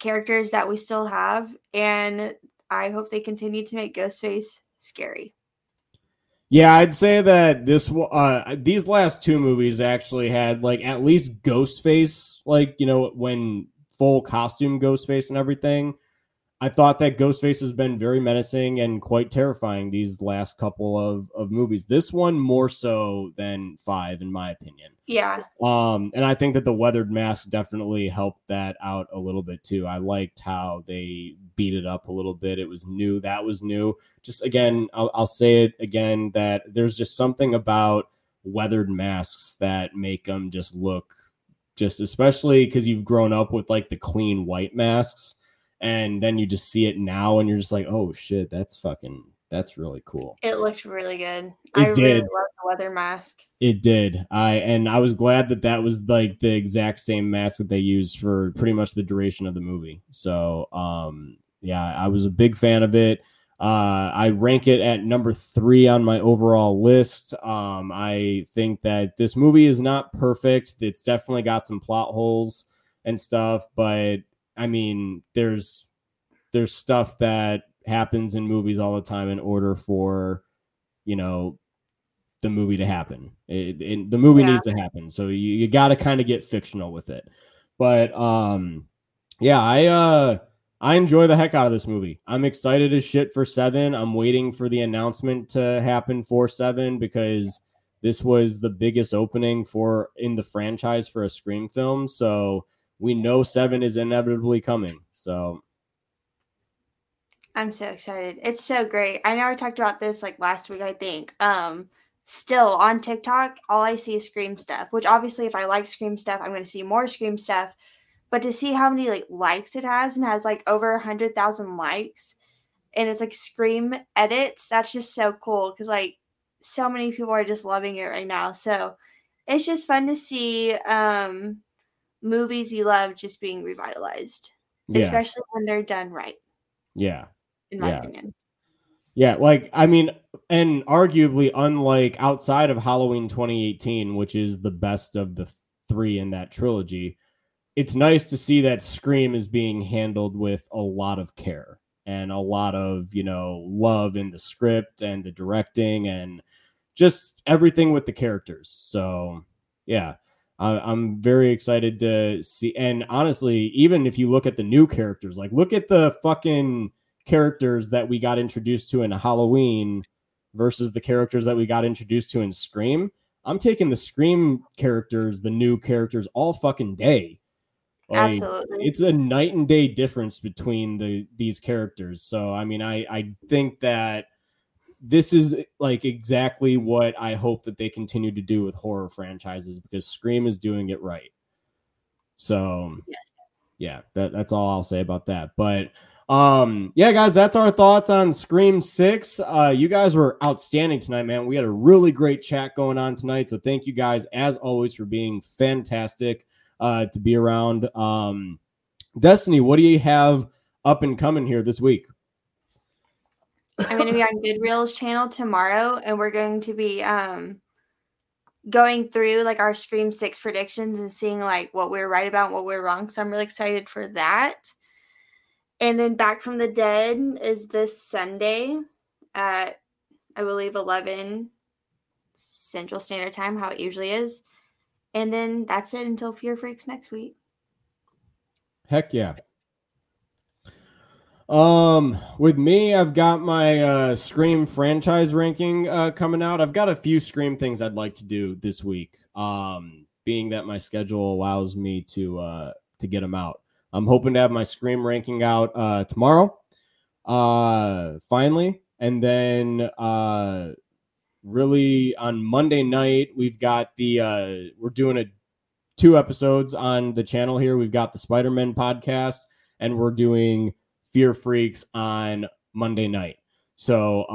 characters that we still have, and I hope they continue to make Ghostface scary. Yeah, I'd say that this these last two movies actually had, like, at least Ghostface, like, you know, when full costume Ghostface and everything. I thought that Ghostface has been very menacing and quite terrifying these last couple of movies. This one more so than 5, in my opinion. Yeah. And I think that the weathered mask definitely helped that out a little bit too. I liked how they beat it up a little bit. It was new. That was new. Just again, I'll say it again, that there's just something about weathered masks that make them just look, just especially because you've grown up with, like, the clean white masks. And then you just see it now, and you're just like, oh, shit, that's really cool. It looked really good. I really loved the weather mask. It did. And I was glad that was, like, the exact same mask that they used for pretty much the duration of the movie. So, yeah, I was a big fan of it. I rank it at number 3 on my overall list. I think that this movie is not perfect. It's definitely got some plot holes and stuff, but I mean, there's stuff that happens in movies all the time in order for, you know, the movie to happen. The movie needs to happen. So you got to kind of get fictional with it. But yeah, I enjoy the heck out of this movie. I'm excited as shit for 7. I'm waiting for the announcement to happen for 7 because this was the biggest opening in the franchise for a Scream film. So we know 7 is inevitably coming. So I'm so excited. It's so great. I know I talked about this, like, last week, I think. Still on TikTok, all I see is Scream stuff, which obviously if I like Scream stuff, I'm going to see more Scream stuff. But to see how many, like, likes it has, and has, like, over 100,000 likes, and it's, like, Scream edits, that's just so cool because, like, so many people are just loving it right now. So it's just fun to see movies you love just being revitalized, especially when they're done right. Yeah. In my opinion. Yeah. Like, I mean, and arguably, unlike outside of Halloween 2018, which is the best of the 3 in that trilogy, it's nice to see that Scream is being handled with a lot of care and a lot of, you know, love in the script and the directing and just everything with the characters. So, yeah. I'm very excited to see. And honestly, even if you look at the new characters, like, look at the fucking characters that we got introduced to in Halloween versus the characters that we got introduced to in Scream. I'm taking the Scream characters, the new characters, all fucking day. Like, absolutely. It's a night and day difference between these characters. So, I mean, I think that this is, like, exactly what I hope that they continue to do with horror franchises, because Scream is doing it right. So, yes. Yeah, that's all I'll say about that. But, yeah, guys, that's our thoughts on Scream 6. You guys were outstanding tonight, man. We had a really great chat going on tonight. So thank you guys, as always, for being fantastic to be around. Destiny, what do you have up and coming here this week? I'm going to be on Good Reels channel tomorrow, and we're going to be going through, like, our Scream 6 predictions and seeing, like, what we're right about and what we're wrong. So I'm really excited for that. And then Back from the Dead is this Sunday at, I believe, 11 Central Standard Time, how it usually is. And then that's it until Fear Freaks next week. Heck yeah. With me, I've got my Scream franchise ranking coming out. I've got a few Scream things I'd like to do this week, being that my schedule allows me to get them out. I'm hoping to have my Scream ranking out tomorrow, finally, and then really on Monday night we've got the we're doing 2 episodes on the channel here. We've got the Spider-Man podcast, and we're doing Fear Freaks on Monday night. So,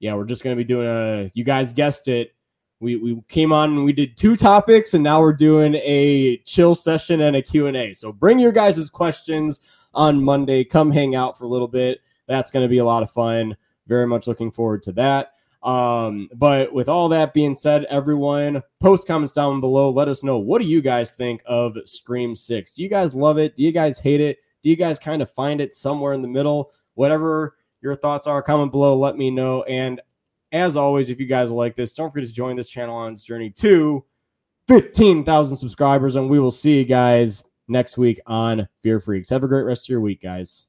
yeah, we're just going to be doing a, you guys guessed it. We came on and we did two topics, and now we're doing a chill session and a Q&A. So bring your guys' questions on Monday. Come hang out for a little bit. That's going to be a lot of fun. Very much looking forward to that. But with all that being said, everyone, post comments down below. Let us know, what do you guys think of Scream 6? Do you guys love it? Do you guys hate it? Do you guys kind of find it somewhere in the middle? Whatever your thoughts are, comment below. Let me know. And as always, if you guys like this, don't forget to join this channel on its journey to 15,000 subscribers. And we will see you guys next week on Fear Freaks. Have a great rest of your week, guys.